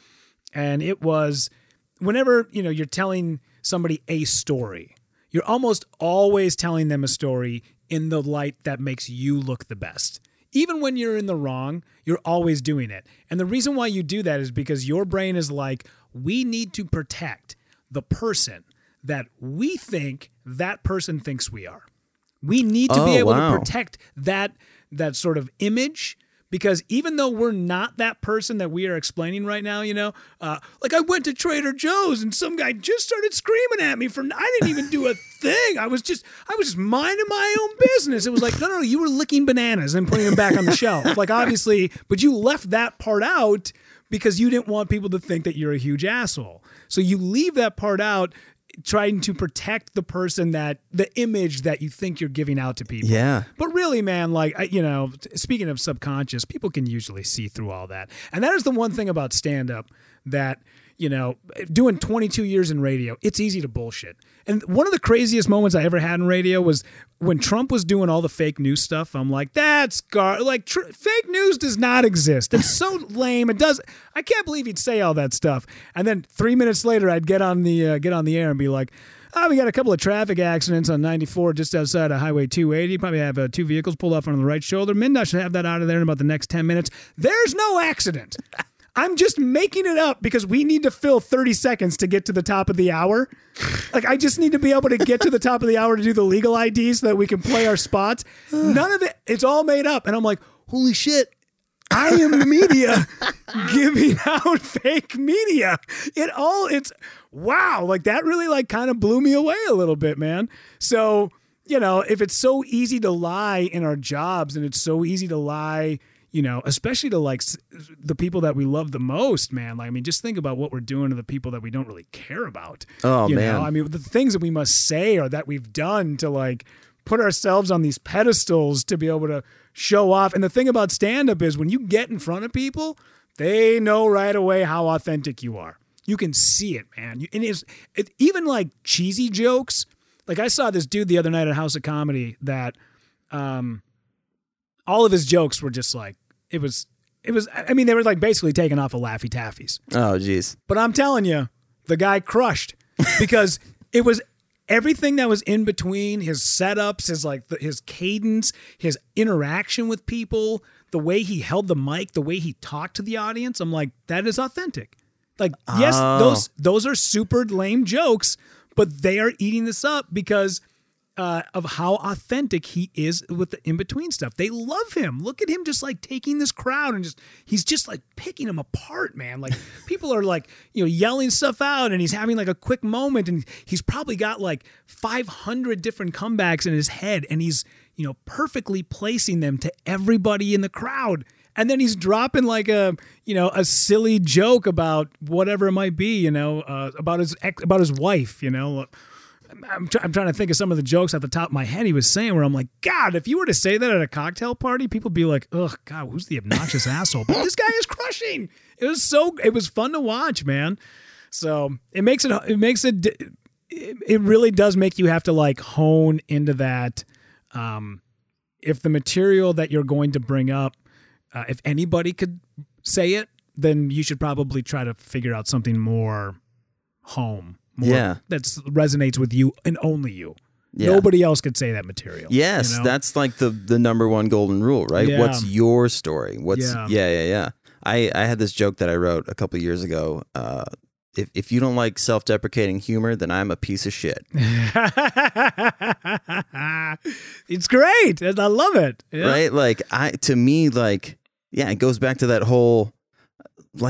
And it was whenever, you know, you're telling somebody a story, you're almost always telling them a story in the light that makes you look the best. Even when you're in the wrong, you're always doing it. And the reason why you do that is because your brain is like, we need to protect the person that we think that person thinks we are. We need to be able to protect that sort of image, because even though we're not that person that we are explaining right now, you know, like I went to Trader Joe's and some guy just started screaming at me I didn't even do a thing. I was just minding my own business. It was like, no, you were licking bananas and putting them back on the shelf. Like obviously, but you left that part out because you didn't want people to think that you're a huge asshole. So you leave that part out, trying to protect the person the image that you think you're giving out to people. Yeah. But really, man, like, you know, speaking of subconscious, people can usually see through all that. And that is the one thing about stand-up that, you know, doing 22 years in radio, it's easy to bullshit. And one of the craziest moments I ever had in radio was when Trump was doing all the fake news stuff. I'm like, that's fake news does not exist. It's so lame. I can't believe he'd say all that stuff. And then 3 minutes later, I'd get on the air and be like, we got a couple of traffic accidents on 94 just outside of Highway 280. Probably have two vehicles pulled off on the right shoulder. Midnight should have that out of there in about the next 10 minutes. There's no accident. I'm just making it up because we need to fill 30 seconds to get to the top of the hour. Like, I just need to be able to get to the top of the hour to do the legal ID so that we can play our spots. None of it. It's all made up. And I'm like, holy shit. I am the media giving out fake media. It's wow. Like that really like kind of blew me away a little bit, man. So, you know, if it's so easy to lie in our jobs, and it's so easy to lie, you know, especially to like the people that we love the most, man. Like, I mean, just think about what we're doing to the people that we don't really care about. Oh, you man. Know? I mean, the things that we must say or that we've done to like put ourselves on these pedestals to be able to show off. And the thing about stand-up is when you get in front of people, they know right away how authentic you are. You can see it, man. And it's even like cheesy jokes. Like I saw this dude the other night at House of Comedy that all of his jokes were just like, It was. I mean, they were like basically taking off of Laffy Taffy's. Oh, geez. But I'm telling you, the guy crushed because it was everything that was in between his setups, his cadence, his interaction with people, the way he held the mic, the way he talked to the audience. I'm like, that is authentic. Like, yes, those are super lame jokes, but they are eating this up because of how authentic he is with the in-between stuff. They love him. Look at him just like taking this crowd and he's just like picking them apart, man. Like people are like, you know, yelling stuff out and he's having like a quick moment and he's probably got like 500 different comebacks in his head and he's, you know, perfectly placing them to everybody in the crowd. And then he's dropping like a, you know, a silly joke about whatever it might be, you know, about his wife, you know, I'm trying to think of some of the jokes at the top of my head he was saying where I'm like, God, if you were to say that at a cocktail party, people would be like, oh, God, who's the obnoxious asshole? But this guy is crushing. It was fun to watch, man. So it really does make you have to like hone into that. If the material that you're going to bring up, if anybody could say it, then you should probably try to figure out something more home. More that resonates with you and only you. Yeah. Nobody else could say that material. Yes, you know? That's like the number one golden rule, right? Yeah. What's your story? I had this joke that I wrote a couple of years ago. If you don't like self-deprecating humor, then I'm a piece of shit. It's great. I love it. Yeah. Right? It goes back to that whole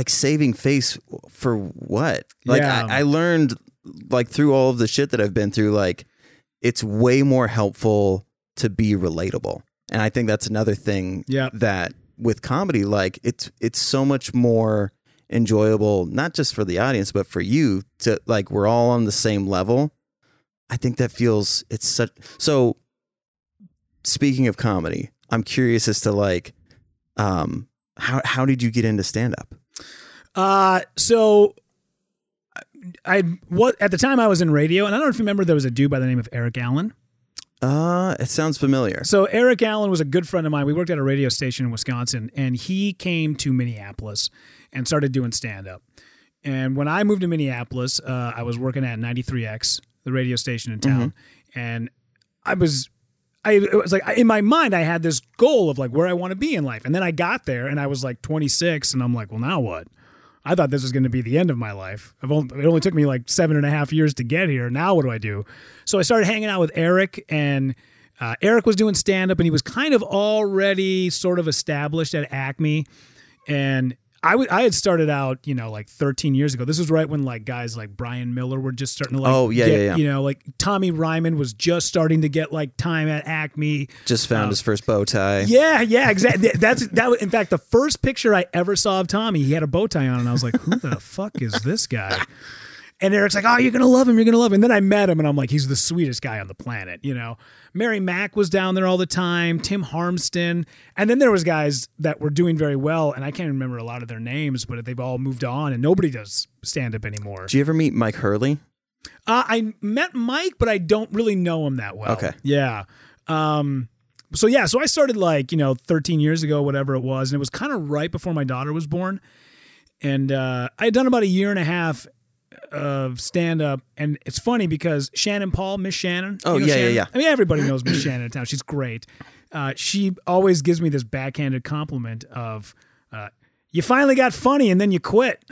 saving face for what? I learned through all of the shit that I've been through, it's way more helpful to be relatable. And I think that's another thing that with comedy, it's so much more enjoyable, not just for the audience, but for you to we're all on the same level. I think that feels so speaking of comedy, I'm curious as to how did you get into stand up? At the time I was in radio, and I don't know if you remember, there was a dude by the name of Eric Allen. It sounds familiar. So Eric Allen was a good friend of mine. We worked at a radio station in Wisconsin, and he came to Minneapolis and started doing stand-up. And when I moved to Minneapolis, I was working at 93X, the radio station in town, mm-hmm. and it was in my mind, I had this goal of where I want to be in life. And then I got there, and I was 26, and I'm like, well, now what? I thought this was going to be the end of my life. It only took me 7.5 years to get here. Now what do I do? So I started hanging out with Eric, and Eric was doing stand-up, and he was kind of already sort of established at Acme. And I had started out, 13 years ago. This was right when guys like Brian Miller were just starting to Tommy Ryman was just starting to get time at Acme. Just found his first bow tie. Yeah, exactly. That was, in fact, the first picture I ever saw of Tommy, he had a bow tie on, and I was like, who the fuck is this guy? And Eric's like, oh, you're going to love him. You're going to love him. And then I met him, and I'm like, he's the sweetest guy on the planet. Mary Mack was down there all the time, Tim Harmston. And then there was guys that were doing very well, and I can't remember a lot of their names, but they've all moved on, and nobody does stand-up anymore. Do you ever meet Mike Hurley? I met Mike, but I don't really know him that well. Okay. Yeah. So I started 13 years ago, whatever it was, and it was kind of right before my daughter was born. And I had done about a year and a half of stand-up, and it's funny because Shannon Paul, Miss Shannon. Oh, Shannon? I mean, everybody knows Miss Shannon in town. She's great. She always gives me this backhanded compliment of, you finally got funny and then you quit.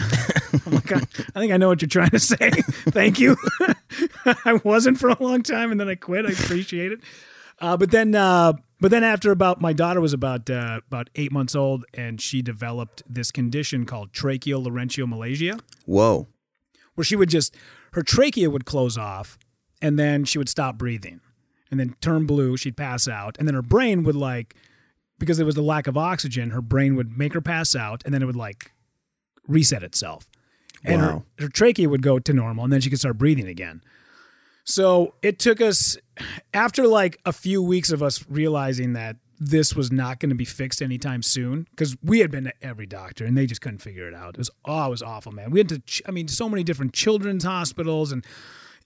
I'm like, I think I know what you're trying to say. Thank you. I wasn't for a long time, and then I quit. I appreciate it. But then after my daughter was about 8 months old, and she developed this condition called tracheolaryngeomalacia. Whoa. Where she would her trachea would close off, and then she would stop breathing, and then turn blue, she'd pass out, and then her brain would because there was a lack of oxygen, her brain would make her pass out, and then it would reset itself. And wow. her trachea would go to normal, and then she could start breathing again. So it took us, after a few weeks of us realizing that this was not going to be fixed anytime soon, because we had been to every doctor and they just couldn't figure it out. It was awful, man. We had to, so many different children's hospitals and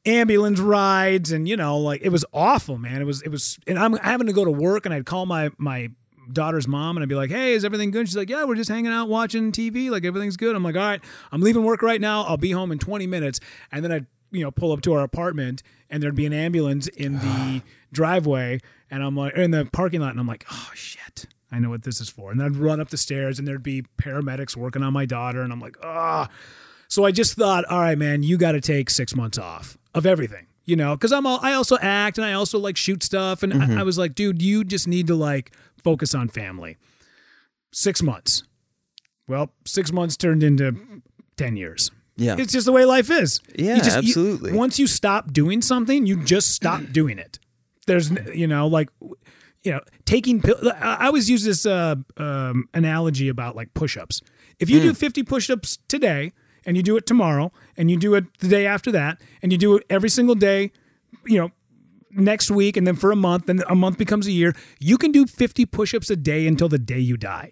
ambulance rides, and it was awful, man. It was, and I'm having to go to work, and I'd call my daughter's mom, and I'd be like, hey, is everything good? She's like, yeah, we're just hanging out watching TV. Everything's good. I'm like, all right, I'm leaving work right now. I'll be home in 20 minutes. And then I'd, pull up to our apartment, and there'd be an ambulance in the driveway, and I'm like, or in the parking lot, and I'm like, oh shit, I know what this is for. And then I'd run up the stairs, and there'd be paramedics working on my daughter, and I'm like, ah. Oh. So I just thought, all right, man, you got to take 6 months off of everything, because I also act, and I also shoot stuff, and mm-hmm. I was like, dude, you just need to focus on family. 6 months. Well, 6 months turned into 10 years. Yeah. It's just the way life is. Yeah, absolutely. Once you stop doing something, you just stop doing it. There's, taking pills. I always use this analogy about push-ups. If you do 50 push-ups today, and you do it tomorrow, and you do it the day after that, and you do it every single day, next week, and then for a month, and a month becomes a year, you can do 50 push-ups a day until the day you die.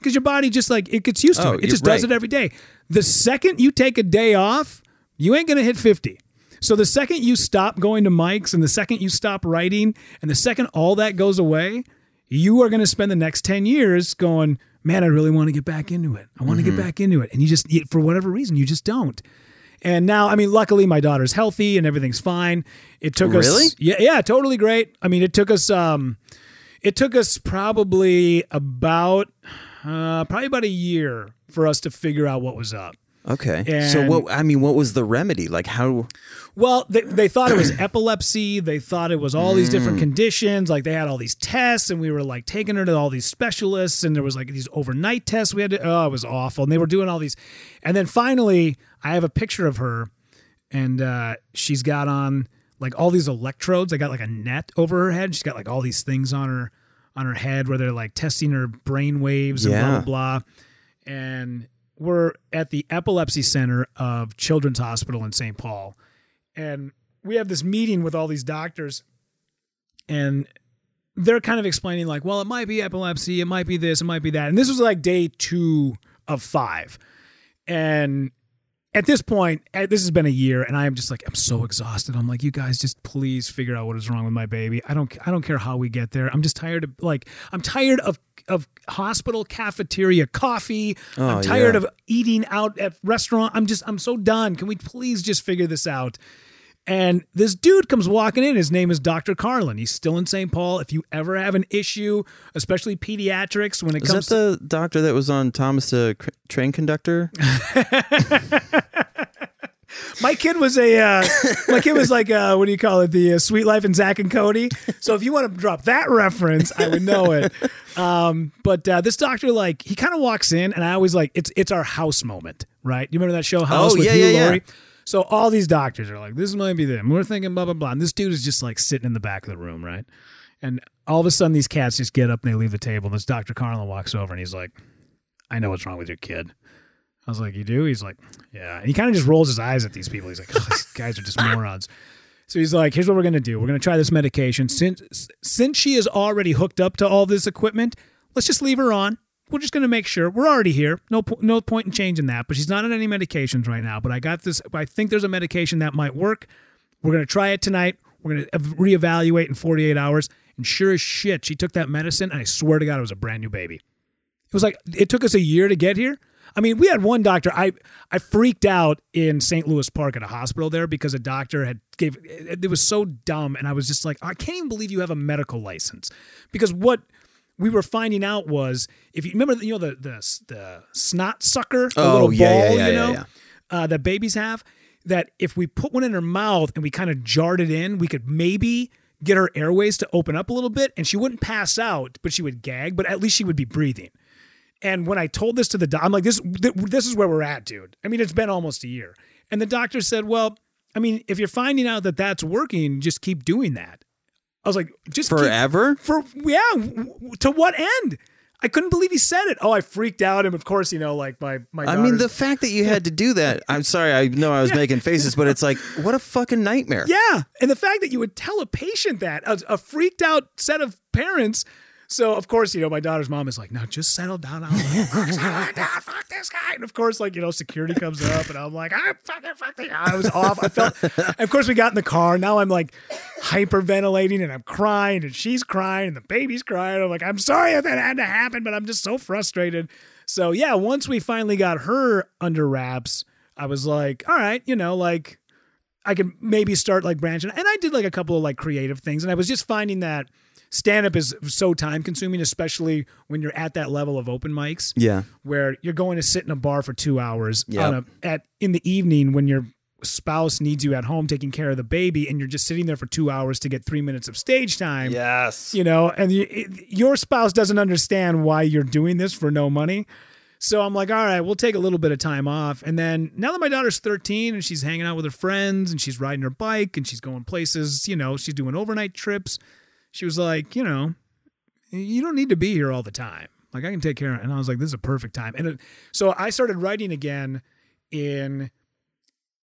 Because your body just it gets used to it. It just does it every day. The second you take a day off, you ain't going to hit 50. So the second you stop going to mics, and the second you stop writing, and the second all that goes away, you are going to spend the next 10 years going, man, I really want to get back into it. I want to get back into it. And you just, for whatever reason, you just don't. And now, I mean, luckily my daughter's healthy and everything's fine. It took us. Really? Yeah. Yeah. Totally great. I mean, it took us probably about a year for us to figure out what was up. Okay. And so what was the remedy? Like how? Well, they thought it was epilepsy. They thought it was all these different conditions. Like they had all these tests and we were like taking her to all these specialists and there was like these overnight tests we had to, it was awful. And they were doing all these. And then finally I have a picture of her and she's got on like all these electrodes. I got like a net over her head. She's got like all these things on her head where they're like testing her brain waves and blah, blah, blah. And we're at the epilepsy center of Children's Hospital in St. Paul. And we have this meeting with all these doctors and they're kind of explaining like, well, it might be epilepsy. It might be this, it might be that. And this was like day 2 of 5. And at this point, this has been a year and I am just like, I'm so exhausted. I'm like, you guys just please figure out what is wrong with my baby. I don't care how we get there. I'm just tired of like, I'm tired of hospital cafeteria coffee. I'm tired of eating out at restaurant. I'm so done. Can we please just figure this out? And this dude comes walking in. His name is Dr. Carlin. He's still in St. Paul. If you ever have an issue, especially pediatrics, when it comes to... Is that the doctor that was on Thomas the Train Conductor? My kid was like what do you call it? The Sweet Life and Zach and Cody. So if you want to drop that reference, I would know it. But this doctor, like, he kind of walks in and I always like, it's our House moment, right? You remember that show House with Hugh Laurie? Yeah. So all these doctors are like, this might be them. We're thinking blah, blah, blah. And this dude is just like sitting in the back of the room, right? And all of a sudden these cats just get up and they leave the table. And this Dr. Carlin walks over and he's like, I know what's wrong with your kid. I was like, you do? He's like, yeah. And he kind of just rolls his eyes at these people. He's like, oh, these guys are just morons. So he's like, here's what we're going to do. We're going to try this medication. Since she is already hooked up to all this equipment, let's just leave her on. We're just going to make sure. We're already here. No point in changing that. But she's not on any medications right now. But I got this. I think there's a medication that might work. We're going to try it tonight. We're going to reevaluate in 48 hours. And sure as shit, she took that medicine. And I swear to God, it was a brand new baby. It was like, it took us a year to get here. I mean, we had one doctor. I freaked out in St. Louis Park at a hospital there because a doctor it was so dumb. And I was just like, I can't even believe you have a medical license. Because what we were finding out was, if you remember, you know, the snot sucker, the little ball, that babies have, that if we put one in her mouth and we kind of jarred it in, we could maybe get her airways to open up a little bit and she wouldn't pass out, but she would gag, but at least she would be breathing. And when I told this to the doctor, I'm like, this is where we're at, dude. I mean, it's been almost a year. And the doctor said, well, I mean, if you're finding out that that's working, just keep doing that. I was like, just forever? To what end? I couldn't believe he said it. Oh, I freaked out. And of course, you know, like my I mean, the fact that you had to do that, I'm sorry, I know I was making faces, but it's like, what a fucking nightmare. Yeah. And the fact that you would tell a patient that, a freaked out set of parents. So, of course, you know, my daughter's mom is like, no, just settle down. I'm like, fuck this guy. And, of course, like, you know, security comes up, and I'm like, I'm fucking. I was off. I felt, and of course, we got in the car. Now I'm, like, hyperventilating, and I'm crying, and she's crying, and the baby's crying. I'm like, I'm sorry if that had to happen, but I'm just so frustrated. So, yeah, once we finally got her under wraps, I was like, all right, you know, like, I can maybe start, like, branching. And I did, like, a couple of, like, creative things, and I was just finding that stand-up is so time-consuming, especially when you're at that level of open mics. Yeah, where you're going to sit in a bar for 2 hours in the evening when your spouse needs you at home taking care of the baby, and you're just sitting there for 2 hours to get 3 minutes of stage time. Yes, you know, and your spouse doesn't understand why you're doing this for no money. So I'm like, all right, we'll take a little bit of time off. And then now that my daughter's 13 and she's hanging out with her friends and she's riding her bike and she's going places, you know, she's doing overnight trips. She was like, you know, you don't need to be here all the time. Like, I can take care of it. And I was like, this is a perfect time. And so I started writing again in,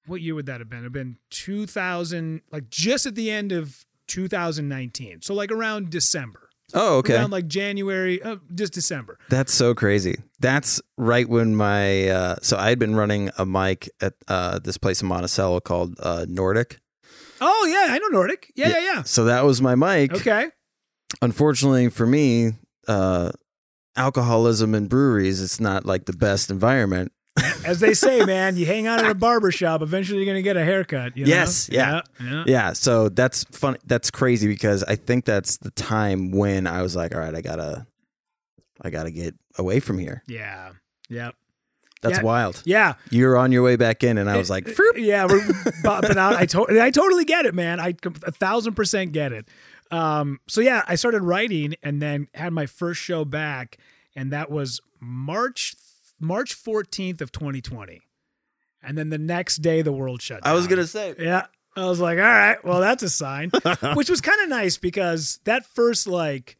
what year would that have been? It would have been 2000, like just at the end of 2019. So like around December. Oh, okay. Around like January, just December. That's so crazy. That's right when my, so I had been running a mic at this place in Monticello called Nordic. Oh, yeah, I know Nordic. Yeah. So that was my mic. Okay. Unfortunately for me, alcoholism and breweries, it's not like the best environment. As they say, man, you hang out at a barbershop, eventually you're going to get a haircut. You know? Yes. Yeah. Yeah. So that's fun. That's crazy because I think that's the time when I was like, all right, I gotta get away from here. Yeah. Yeah. That's wild. Yeah. You're on your way back in. And I was like, Froop. Yeah, we're bopping out. I totally get it, man. I 1,000% get it. So yeah, I started writing and then had my first show back. And that was March 14th of 2020. And then the next day the world shut down. I was going to say. Yeah. I was like, all right, well, that's a sign, which was kind of nice because that first like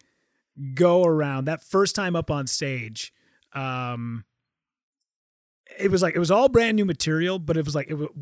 go around, that first time up on stage, it was all brand new material, but it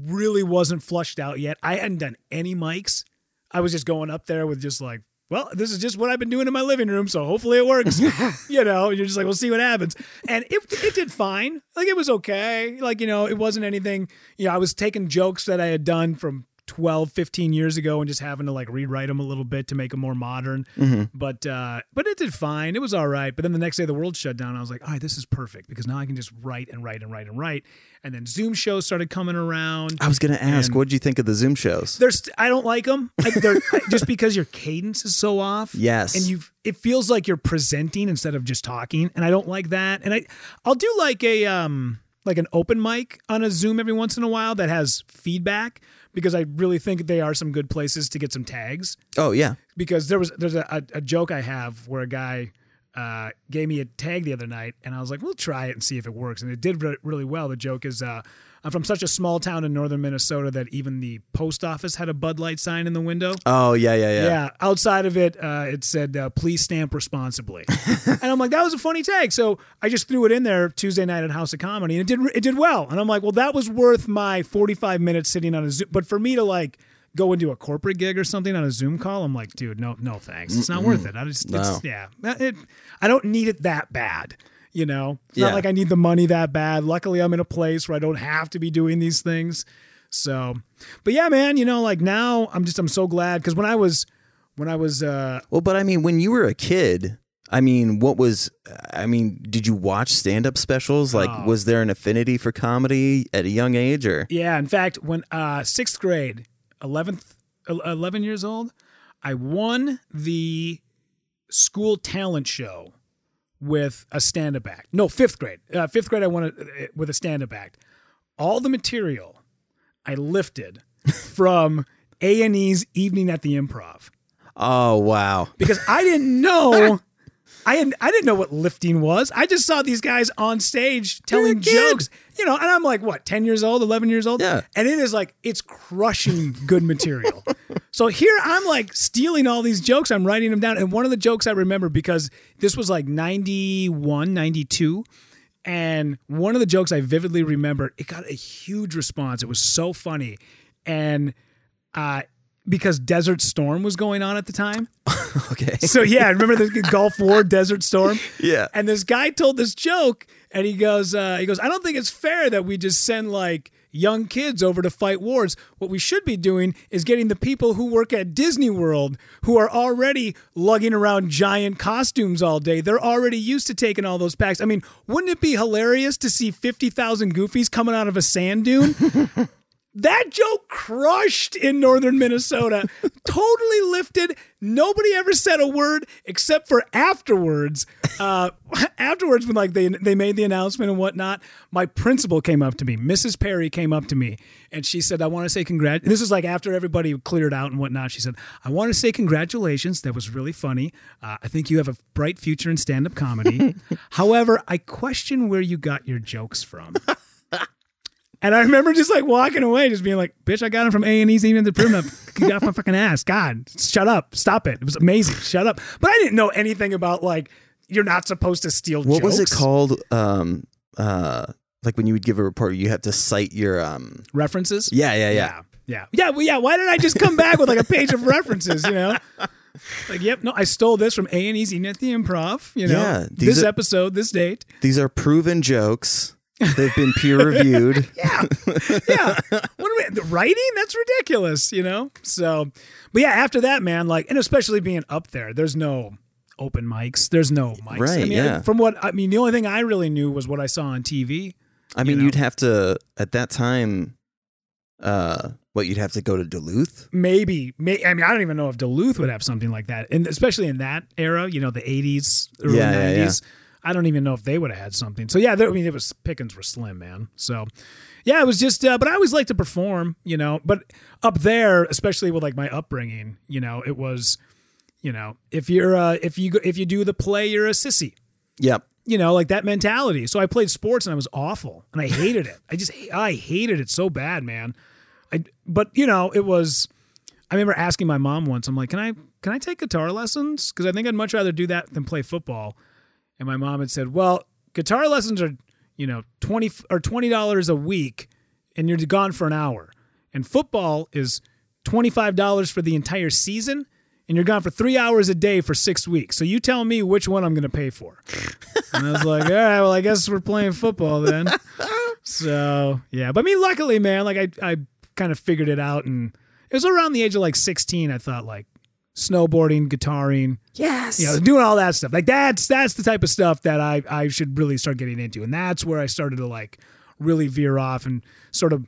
really wasn't flushed out yet. I hadn't done any mics. I was just going up there with just like, well, this is just what I've been doing in my living room, so hopefully it works. You know, you're just like, we'll see what happens. And it did fine. Like, it was okay. Like, you know, it wasn't anything. You know, I was taking jokes that I had done from 12, 15 years ago and just having to, like, rewrite them a little bit to make them more modern. Mm-hmm. But it did fine. It was all right. But then the next day the world shut down. I was like, all right, this is perfect because now I can just write and write and write and write. And then Zoom shows started coming around. I was going to ask, what did you think of the Zoom shows? I don't like them. Just because your cadence is so off. Yes. And it feels like you're presenting instead of just talking. And I don't like that. And I'll do like a like an open mic on a Zoom every once in a while that has feedback because I really think they are some good places to get some tags. Oh, yeah. Because there's a joke I have where a guy gave me a tag the other night, and I was like, we'll try it and see if it works. And it did really well. The joke is, I'm from such a small town in northern Minnesota that even the post office had a Bud Light sign in the window. Oh, yeah. Yeah, outside of it, it said, please stamp responsibly. And I'm like, that was a funny tag. So I just threw it in there Tuesday night at House of Comedy, and it did well. And I'm like, well, that was worth my 45 minutes sitting on a Zoom. But for me to, like, go into a corporate gig or something on a Zoom call, I'm like, dude, no, thanks. It's not worth it. I don't need it that bad. You know, it's not like I need the money that bad. Luckily I'm in a place where I don't have to be doing these things. So, but yeah, man, you know, like now I'm so glad. Cause when you were a kid, did you watch stand-up specials? Like, was there an affinity for comedy at a young age or? Yeah. In fact, when, 6th grade, 11 years old, I won the school talent show with a stand-up act. No, 5th grade. 5th grade I won it with a stand-up act. All the material I lifted from A&E's Evening at the Improv. Oh, wow. Because I didn't know... I didn't know what lifting was. I just saw these guys on stage telling jokes, you know, and I'm like, what, 10 years old, 11 years old? Yeah. And it is like, it's crushing good material. So here I'm like stealing all these jokes. I'm writing them down. And one of the jokes I remember, because this was like 91, 92. And one of the jokes I vividly remember, it got a huge response. It was so funny. And, because Desert Storm was going on at the time. Okay. So yeah, remember the Gulf War, Desert Storm? Yeah. And this guy told this joke and he goes, I don't think it's fair that we just send like young kids over to fight wars. What we should be doing is getting the people who work at Disney World who are already lugging around giant costumes all day. They're already used to taking all those packs. I mean, wouldn't it be hilarious to see 50,000 goofies coming out of a sand dune? That joke crushed in northern Minnesota, totally lifted. Nobody ever said a word except for afterwards. Afterwards, when like they made the announcement and whatnot, my principal came up to me. Mrs. Perry came up to me and she said, I want to say congratulations. This is like after everybody cleared out and whatnot. She said, I want to say congratulations. That was really funny. I think you have a bright future in stand-up comedy. However, I question where you got your jokes from. And I remember just like walking away, just being like, bitch, I got him from A&E's Evening at the Improv. Get off my fucking ass. God, shut up. Stop it. It was amazing. Shut up. But I didn't know anything about like, you're not supposed to steal jokes. What was it called? Like when you would give a report, you have to cite your... references? Yeah. Well, yeah. Why did I just come back with like a page of references, you know? Like, yep, no, I stole this from A&E's Evening at the Improv, you know? Yeah, episode, this date. These are proven jokes. They've been peer reviewed. Yeah. What are we, writing? That's ridiculous, you know? So, but yeah, after that, man, like, and especially being up there, there's no, open mics. There's no mics. Right, I mean, yeah. The only thing I really knew was what I saw on TV. I mean, you'd have to, at that time, you'd have to go to Duluth? Maybe. I mean, I don't even know if Duluth would have something like that. And especially in that era, the 80s, early 90s. Yeah. I don't even know if they would have had something. So, yeah, it was pickings were slim, man. So, yeah, it was just, but I always liked to perform, But up there, especially with like my upbringing, it was, if you do the play, you're a sissy. Yep. Like that mentality. So I played sports and I was awful and I hated it. I hated it so bad, man. I remember asking my mom once, I'm like, can I take guitar lessons? Because I think I'd much rather do that than play football. And my mom had said, well, guitar lessons are, $20 a week and you're gone for an hour. And football is $25 for the entire season and you're gone for 3 hours a day for 6 weeks. So you tell me which one I'm going to pay for. And I was like, all right, well, I guess we're playing football then. So, yeah. But I mean, luckily, man, like I kind of figured it out. And it was around the age of like 16, I thought like, snowboarding, guitaring, yes, doing all that stuff. Like that's the type of stuff that I should really start getting into, and that's where I started to like really veer off and sort of.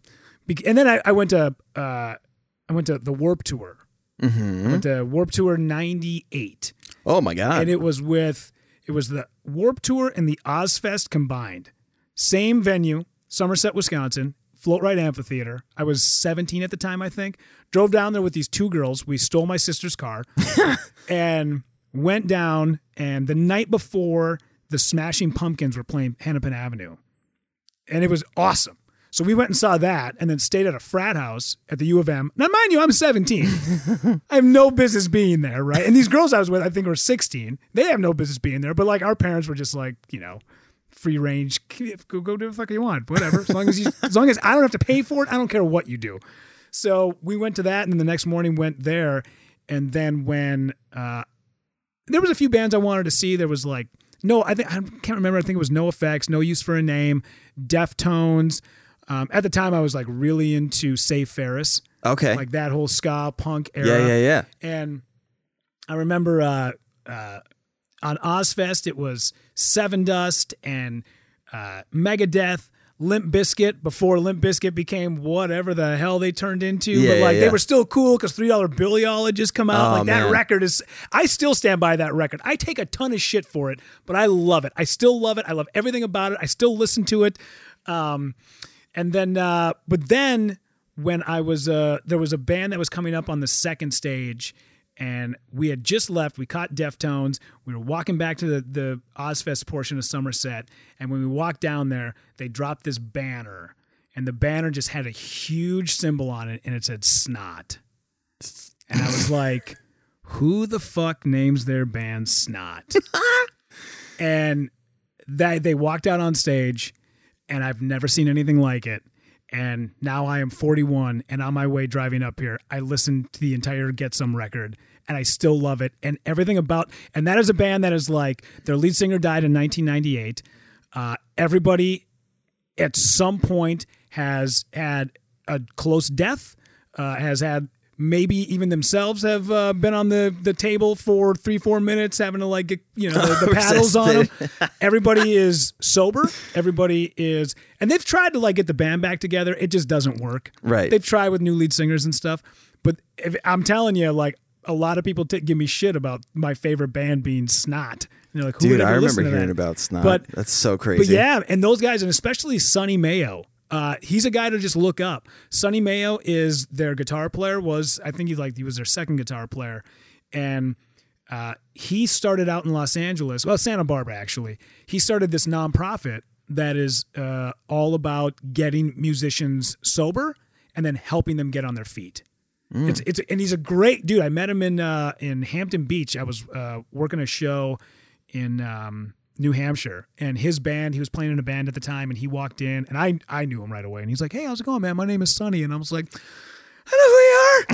And then I went to the Warped Tour. Mm-hmm. I went to Warped Tour '98. Oh my god! And it was the Warped Tour and the OzFest combined, same venue, Somerset, Wisconsin. Float Ride Amphitheater. I was 17 at the time, I think. Drove down there with these two girls. We stole my sister's car and went down. And the night before, the Smashing Pumpkins were playing Hennepin Avenue. And it was awesome. So we went and saw that and then stayed at a frat house at the U of M. Now, mind you, I'm 17. I have no business being there, right? And these girls I was with, I think, were 16. They have no business being there. But, like, our parents were just like, free range, go do the fuck you want, whatever. As long as I don't have to pay for it, I don't care what you do. So we went to that, and then the next morning went there. And then when there was a few bands I wanted to see, there was like I think it was No Effects, No Use for a Name, Deftones. At the time, I was like really into Save Ferris, okay, like that whole ska punk era. Yeah. And I remember on Ozfest, it was Seven Dust and Megadeth, Limp Bizkit, before Limp Bizkit became whatever the hell they turned into. Yeah, but they were still cool because $3 Billy All had just come out. That record is, I still stand by that record. I take a ton of shit for it, but I love it. I still love it. I love everything about it. I still listen to it. But then when I was, there was a band that was coming up on the second stage. And we had just left. We caught Deftones. We were walking back to the Ozfest portion of Somerset. And when we walked down there, they dropped this banner. And the banner just had a huge symbol on it. And it said Snot. And I was like, who the fuck names their band Snot? And they walked out on stage. And I've never seen anything like it. And now I am 41, and on my way driving up here, I listened to the entire Get Some record, and I still love it. And everything about, and that is a band that is like, their lead singer died in 1998. Everybody at some point has had a close death, has had maybe even themselves have been on the table for 3-4 minutes, having to like get, the paddles on them. Everybody is sober. Everybody is, and they've tried to like get the band back together. It just doesn't work. Right. They've tried with new lead singers and stuff, but I'm telling you, like a lot of people give me shit about my favorite band being Snot. And they're like, who would ever listen to that? Dude, I remember hearing about Snot. But that's so crazy. But yeah, and those guys, and especially Sonny Mayo. He's a guy to just look up. Sonny Mayo is their guitar player. He was their second guitar player, and he started out in Los Angeles, Santa Barbara actually. He started this nonprofit that is all about getting musicians sober and then helping them get on their feet. Mm. And he's a great dude. I met him in Hampton Beach. I was working a show in. New Hampshire, and his band, he was playing in a band at the time, and he walked in, and I knew him right away, and he's like, hey, how's it going, man? My name is Sonny. And I was like, I know who you are. I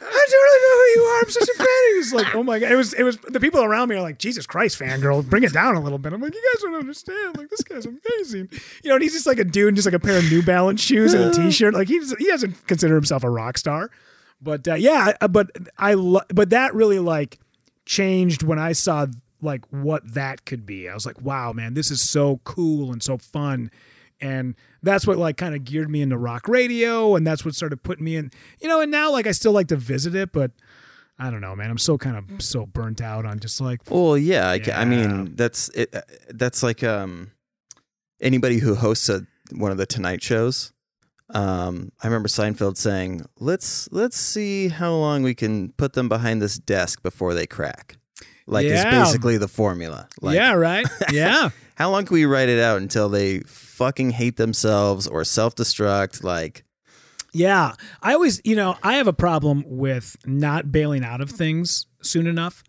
don't really know who you are. I'm such a fan. He was like, oh my God. It was the people around me are like, Jesus Christ, fangirl, bring it down a little bit. I'm like, you guys don't understand. Like, this guy's amazing. And he's just like a dude, just like a pair of New Balance shoes and a t-shirt. Like he doesn't consider himself a rock star, but that really like changed when I saw like what that could be. I was like, wow, man, this is so cool and so fun. And that's what like kind of geared me into rock radio. And that's what started putting me in, you know, and now like, I still like to visit it, but I don't know, man, I'm so kind of so burnt out on just like, well, yeah, yeah. I mean, that's it. That's like, anybody who hosts one of the Tonight shows. I remember Seinfeld saying, let's see how long we can put them behind this desk before they crack. Like, yeah. It's basically the formula. Like, yeah, right? Yeah. How long can we write it out until they fucking hate themselves or self-destruct? Like, yeah. I always, you know, I have a problem with not bailing out of things soon enough.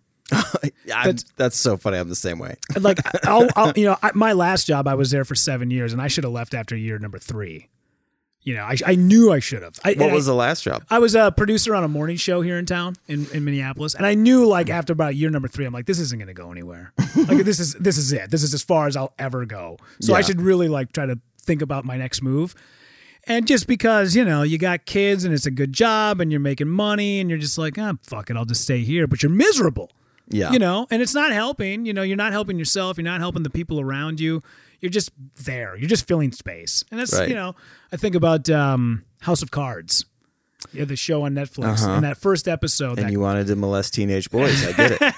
That's so funny. I'm the same way. Like, I'll, you know, my last job, I was there for 7 years, and I should have left after year number 3. You know, I knew I should have. What was the last job? I was a producer on a morning show here in town in Minneapolis, and I knew like after about year number 3, I'm like, this isn't going to go anywhere. Like this is it. This is as far as I'll ever go. So yeah. I should really like try to think about my next move. And just because, you know, you got kids and it's a good job and you're making money and you're just like, ah, fuck it, I'll just stay here. But you're miserable. Yeah. You know, and it's not helping. You know, you're not helping yourself. You're not helping the people around you. You're just there. You're just filling space. And that's, right. You know, I think about House of Cards, yeah, the show on Netflix, uh-huh. And that first episode. And you wanted to molest teenage boys. I get it.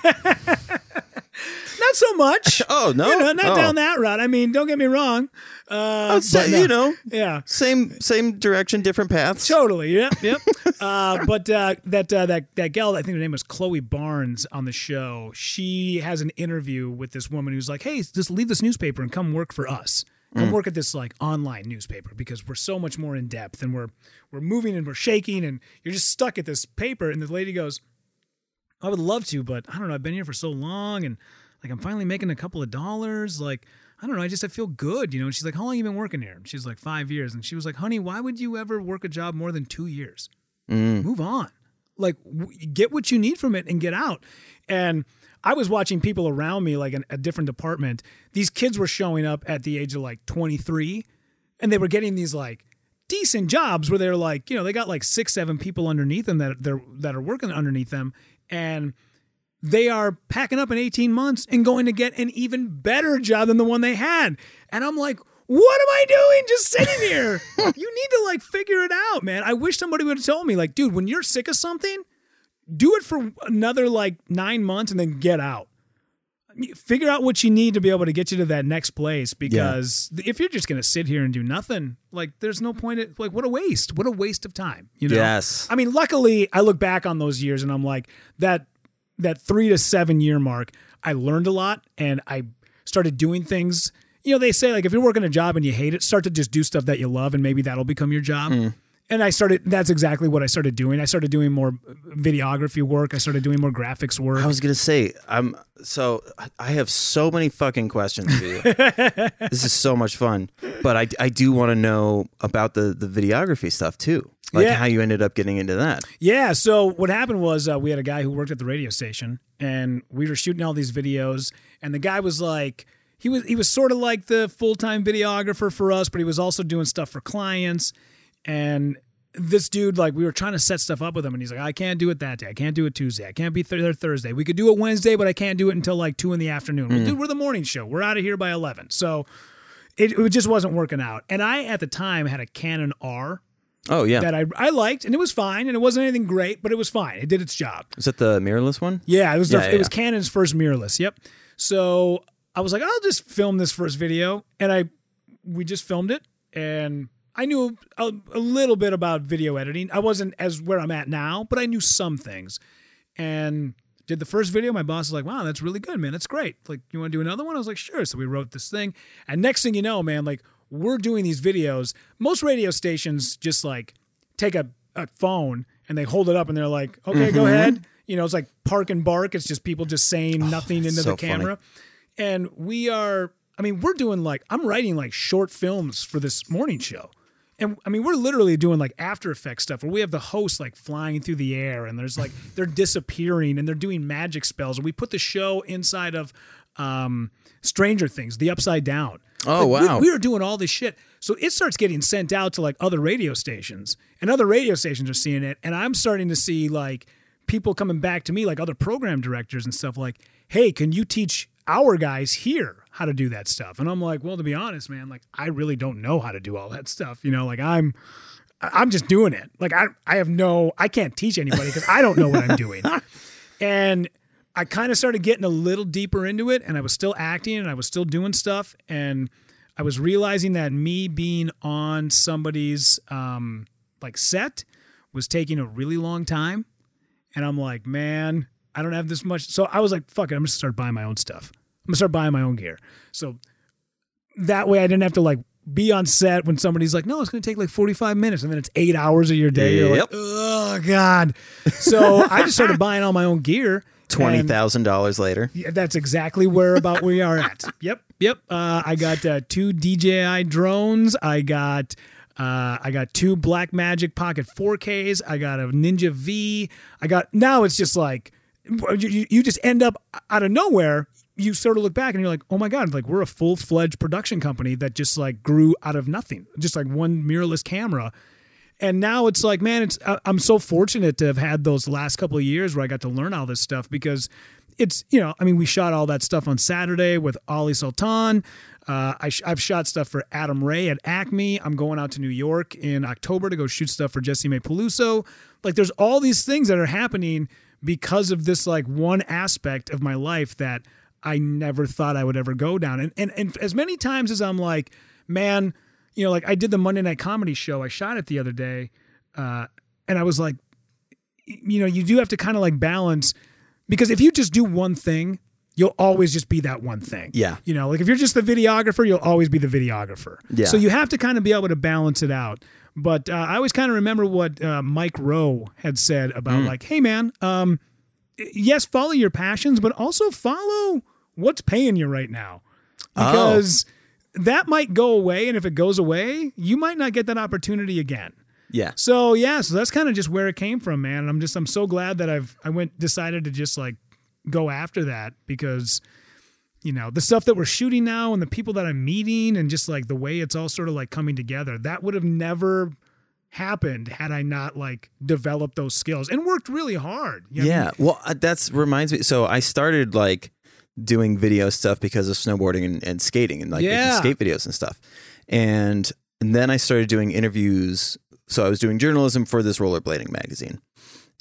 Not so much. Oh, no. You know, not down that route. I mean, don't get me wrong. You know. Yeah. Same direction, different paths. Totally. Yep. Yep. But that gal, I think her name was Chloe Barnes on the show. She has an interview with this woman who's like, "Hey, just leave this newspaper and come work for us. Come work at this like online newspaper because we're so much more in depth and we're moving and we're shaking and you're just stuck at this paper." And the lady goes, "I would love to, but I don't know. I've been here for so long and like I'm finally making a couple of dollars. Like." I don't know. I feel good, you know? And she's like, how long have you been working here? And she's like, 5 years. And she was like, honey, why would you ever work a job more than 2 years? Move on. Like, get what you need from it and get out. And I was watching people around me, like in a different department. These kids were showing up at the age of like 23 and they were getting these like decent jobs where they're like, you know, they got like 6-7 people underneath them that are working underneath them. And they are packing up in 18 months and going to get an even better job than the one they had. And I'm like, what am I doing just sitting here? You need to like figure it out, man. I wish somebody would have told me like, dude, when you're sick of something, do it for another like 9 months and then get out. Figure out what you need to be able to get you to that next place. Because if you're just going to sit here and do nothing, like there's no point. Like what a waste of time. You know? Yes. I mean, luckily I look back on those years and I'm like that 3 to 7 year mark, I learned a lot and I started doing things. You know, they say like, if you're working a job and you hate it, start to just do stuff that you love and maybe that'll become your job. And that's exactly what I started doing. I started doing more videography work. I started doing more graphics work. I was going to say, I have so many fucking questions for you. This is so much fun, but I do want to know about the videography stuff too. Like how you ended up getting into that. Yeah, so what happened was we had a guy who worked at the radio station, and we were shooting all these videos, and the guy was like, he was sort of like the full-time videographer for us, but he was also doing stuff for clients, and this dude, like, we were trying to set stuff up with him, and he's like, I can't do it that day, I can't do it Tuesday, I can't be there Thursday, we could do it Wednesday, but I can't do it until, like, 2 in the afternoon. Well, dude, we're the morning show, we're out of here by 11, so it just wasn't working out, and I, at the time, had a Canon R. Oh, yeah. That I liked, and it was fine, and it wasn't anything great, but it was fine. It did its job. Is that the mirrorless one? Yeah, it was It was Canon's first mirrorless, yep. So I was like, I'll just film this first video, and we just filmed it, and I knew a little bit about video editing. I wasn't as where I'm at now, but I knew some things. And did the first video, my boss was like, wow, that's really good, man, that's great. Like, you want to do another one? I was like, sure. So we wrote this thing, and next thing you know, man, like, we're doing these videos. Most radio stations just like take a phone and they hold it up and they're like, okay, go ahead. You know, it's like park and bark. It's just people just saying nothing into the camera. Funny. And we're doing like, I'm writing like short films for this morning show. And I mean, we're literally doing like After Effects stuff where we have the host like flying through the air and there's like, they're disappearing and they're doing magic spells. And we put the show inside of Stranger Things, The Upside Down. Oh, like, wow. We were doing all this shit. So it starts getting sent out to like other radio stations, and other radio stations are seeing it. And I'm starting to see like people coming back to me, like other program directors and stuff, like, hey, can you teach our guys here how to do that stuff? And I'm like, well, to be honest, man, like, I really don't know how to do all that stuff. You know, like, I'm just doing it. Like, I can't teach anybody because I don't know what I'm doing. And I kind of started getting a little deeper into it, and I was still acting and I was still doing stuff. And I was realizing that me being on somebody's like set was taking a really long time. And I'm like, man, I don't have this much. So I was like, fuck it, I'm going to start buying my own stuff. I'm going to start buying my own gear. So that way I didn't have to like be on set when somebody's like, no, it's going to take like 45 minutes. And then it's 8 hours of your day. Yep. You're like, oh, God. So I just started buying all my own gear. $20,000 later. Yeah, that's exactly about where we are at. Yep. I got 2 DJI drones. I got 2 Blackmagic Pocket 4Ks. I got a Ninja V. Now it's just like, you just end up out of nowhere. You sort of look back and you're like, oh my God, like we're a full-fledged production company that just like grew out of nothing. Just like one mirrorless camera. And now it's like, man, I'm so fortunate to have had those last couple of years where I got to learn all this stuff because it's, you know, I mean, we shot all that stuff on Saturday with Ali Sultan. I've shot stuff for Adam Ray at Acme. I'm going out to New York in October to go shoot stuff for Jessie Mae Peluso. Like there's all these things that are happening because of this like one aspect of my life that I never thought I would ever go down. And as many times as I'm like, man, you know, like I did the Monday Night Comedy show. I shot it the other day. And I was like, you know, you do have to kind of like balance because if you just do one thing, you'll always just be that one thing. Yeah. You know, like if you're just the videographer, you'll always be the videographer. Yeah. So you have to kind of be able to balance it out. But I always kind of remember what Mike Rowe had said about like, hey man, yes, follow your passions, but also follow what's paying you right now because that might go away, and if it goes away, you might not get that opportunity again. Yeah. So that's kind of just where it came from, man. And I'm so glad that I decided to just like go after that because, you know, the stuff that we're shooting now and the people that I'm meeting and just like the way it's all sort of like coming together, that would have never happened had I not like developed those skills and worked really hard. You know what I mean? Well, that reminds me. So I started like doing video stuff because of snowboarding and skating and like skate videos and stuff. And then I started doing interviews. So I was doing journalism for this rollerblading magazine.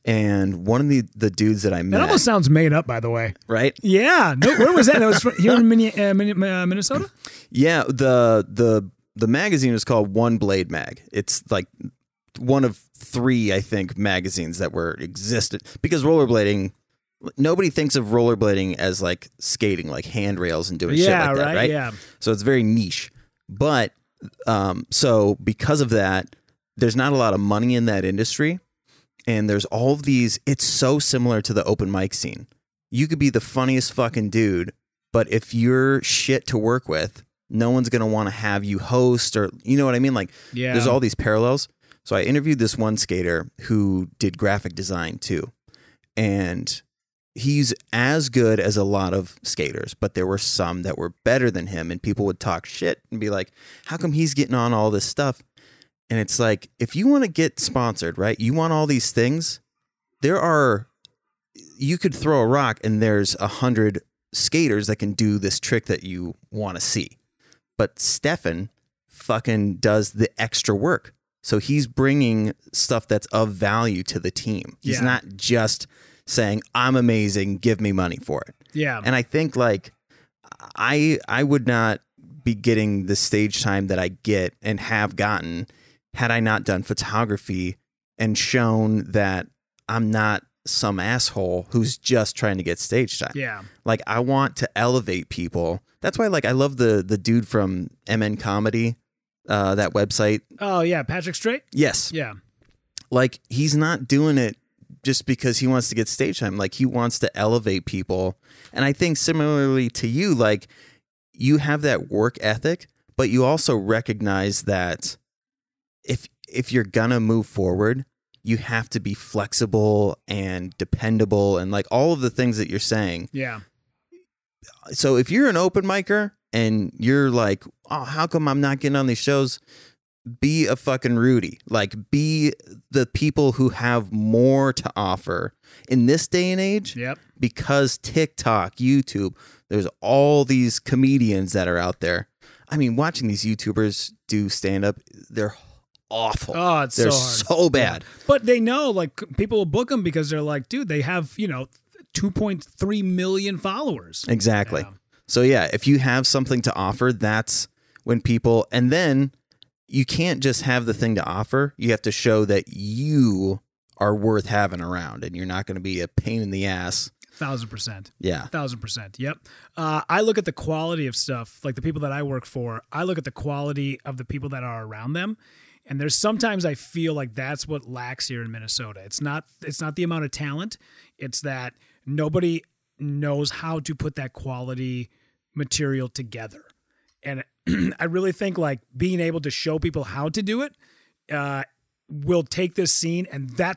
And one of the dudes that I met... That almost sounds made up, by the way. Right? Yeah. No, where was that? That was here in Minnesota? Yeah. The magazine is called One Blade Mag. It's like one of 3, I think, magazines that existed because rollerblading... Nobody thinks of rollerblading as like skating, like handrails and doing shit like that, right? Yeah. So it's very niche. But so because of that, there's not a lot of money in that industry. And there's all of these. It's so similar to the open mic scene. You could be the funniest fucking dude, but if you're shit to work with, no one's going to want to have you host or, you know what I mean? Like there's all these parallels. So I interviewed this one skater who did graphic design too. And he's as good as a lot of skaters, but there were some that were better than him, and people would talk shit and be like, how come he's getting on all this stuff? And it's like, if you want to get sponsored, right, you want all these things, you could throw a rock and there's 100 skaters that can do this trick that you want to see. But Stefan fucking does the extra work. So he's bringing stuff that's of value to the team. He's not just saying, I'm amazing, give me money for it. Yeah. And I think like I would not be getting the stage time that I get and have gotten had I not done photography and shown that I'm not some asshole who's just trying to get stage time. Yeah. Like I want to elevate people. That's why like I love the dude from MN Comedy, that website. Oh yeah, Patrick Strait? Yes. Yeah. Like he's not doing it just because he wants to get stage time. Like he wants to elevate people. And I think similarly to you, like you have that work ethic, but you also recognize that if you're gonna move forward, you have to be flexible and dependable and like all of the things that you're saying. Yeah. So if you're an open micer and you're like, oh, how come I'm not getting on these shows? be a fucking Rudy. Like, be the people who have more to offer in this day and age. Yep. Because TikTok, YouTube, there's all these comedians that are out there. I mean, watching these YouTubers do stand up, they're awful. Oh, it's they're so hard. So bad. Yeah. But they know, like, people will book them because they're like, dude, they have, you know, 2.3 million followers. Exactly. Yeah. So yeah, if you have something to offer, that's when people, and then you can't just have the thing to offer. You have to show that you are worth having around and you're not going to be a pain in the ass. 1,000%. Yeah. 1,000%. Yep. I look at the quality of stuff, like the people that I work for, I look at the quality of the people that are around them. And there's sometimes I feel like that's what lacks here in Minnesota. It's not the amount of talent. It's that nobody knows how to put that quality material together. And I really think like being able to show people how to do it will take this scene. And I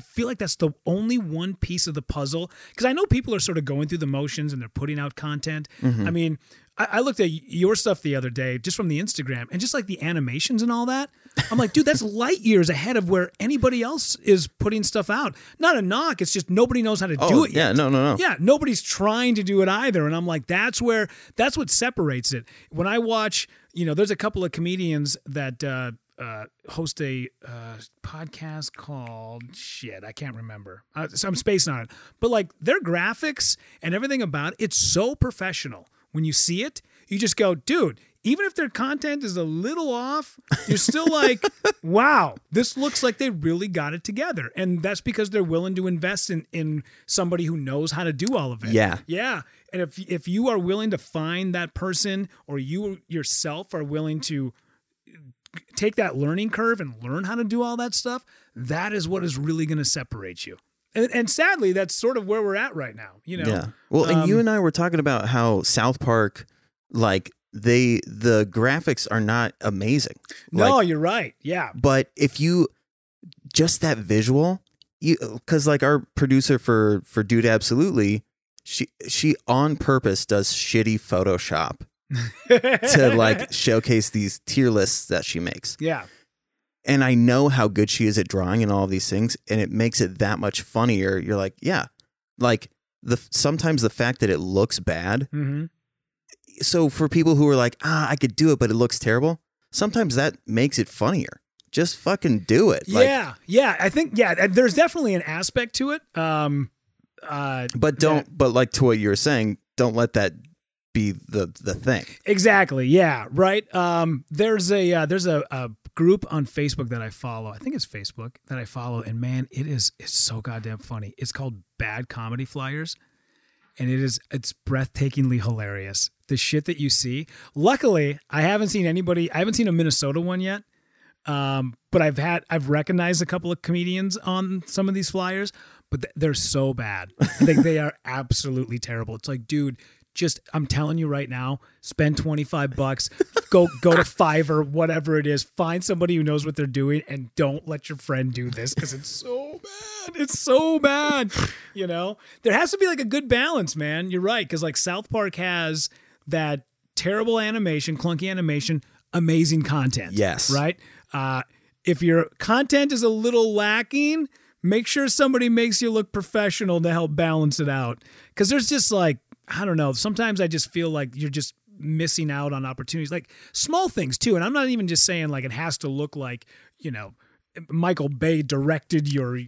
feel like that's the only one piece of the puzzle. Because I know people are sort of going through the motions and they're putting out content. Mm-hmm. I mean, I looked at your stuff the other day just from the Instagram and just like the animations and all that. I'm like, dude, that's light years ahead of where anybody else is putting stuff out. Not a knock. It's just nobody knows how to do it yet. Yeah, no. Yeah, nobody's trying to do it either. And I'm like, that's what separates it. When I watch, you know, there's a couple of comedians that host a podcast called I can't remember. So I'm spacing on it. But like their graphics and everything about it's so professional. When you see it, you just go, dude, even if their content is a little off, you're still like, wow, this looks like they really got it together. And that's because they're willing to invest in somebody who knows how to do all of it. Yeah. Yeah. And if you are willing to find that person or you yourself are willing to take that learning curve and learn how to do all that stuff, that is what is really going to separate you. And sadly, that's sort of where we're at right now, you know? Yeah. Well, and you and I were talking about how South Park, like, the graphics are not amazing. No, like, you're right. Yeah. But if you, just that visual, because like our producer for Dude Absolutely, she on purpose does shitty Photoshop to like showcase these tier lists that she makes. Yeah. And I know how good she is at drawing and all of these things, and it makes it that much funnier. You're like, yeah, like sometimes the fact that it looks bad. Mm-hmm. So for people who are like, I could do it, but it looks terrible. Sometimes that makes it funnier. Just fucking do it. Yeah, like, yeah. I think there's definitely an aspect to it. But like to what you were saying, don't let that be the thing. Exactly. Yeah. Right. There's a group on Facebook that I follow. I think it's Facebook that I follow. And man, it's so goddamn funny. It's called Bad Comedy Flyers. And it's breathtakingly hilarious. The shit that you see. Luckily, I haven't seen a Minnesota one yet. But I've recognized a couple of comedians on some of these flyers, but they're so bad. Like they are absolutely terrible. It's like, dude, just, I'm telling you right now, spend $25, go to Fiverr, whatever it is, find somebody who knows what they're doing and don't let your friend do this because it's so bad. It's so bad. You know, there has to be like a good balance, man. You're right. Because like South Park has that terrible animation, clunky animation, amazing content. Yes. Right. If your content is a little lacking, make sure somebody makes you look professional to help balance it out. Because there's just like, I don't know. Sometimes I just feel like you're just missing out on opportunities, like small things too. And I'm not even just saying like it has to look like, you know, Michael Bay directed your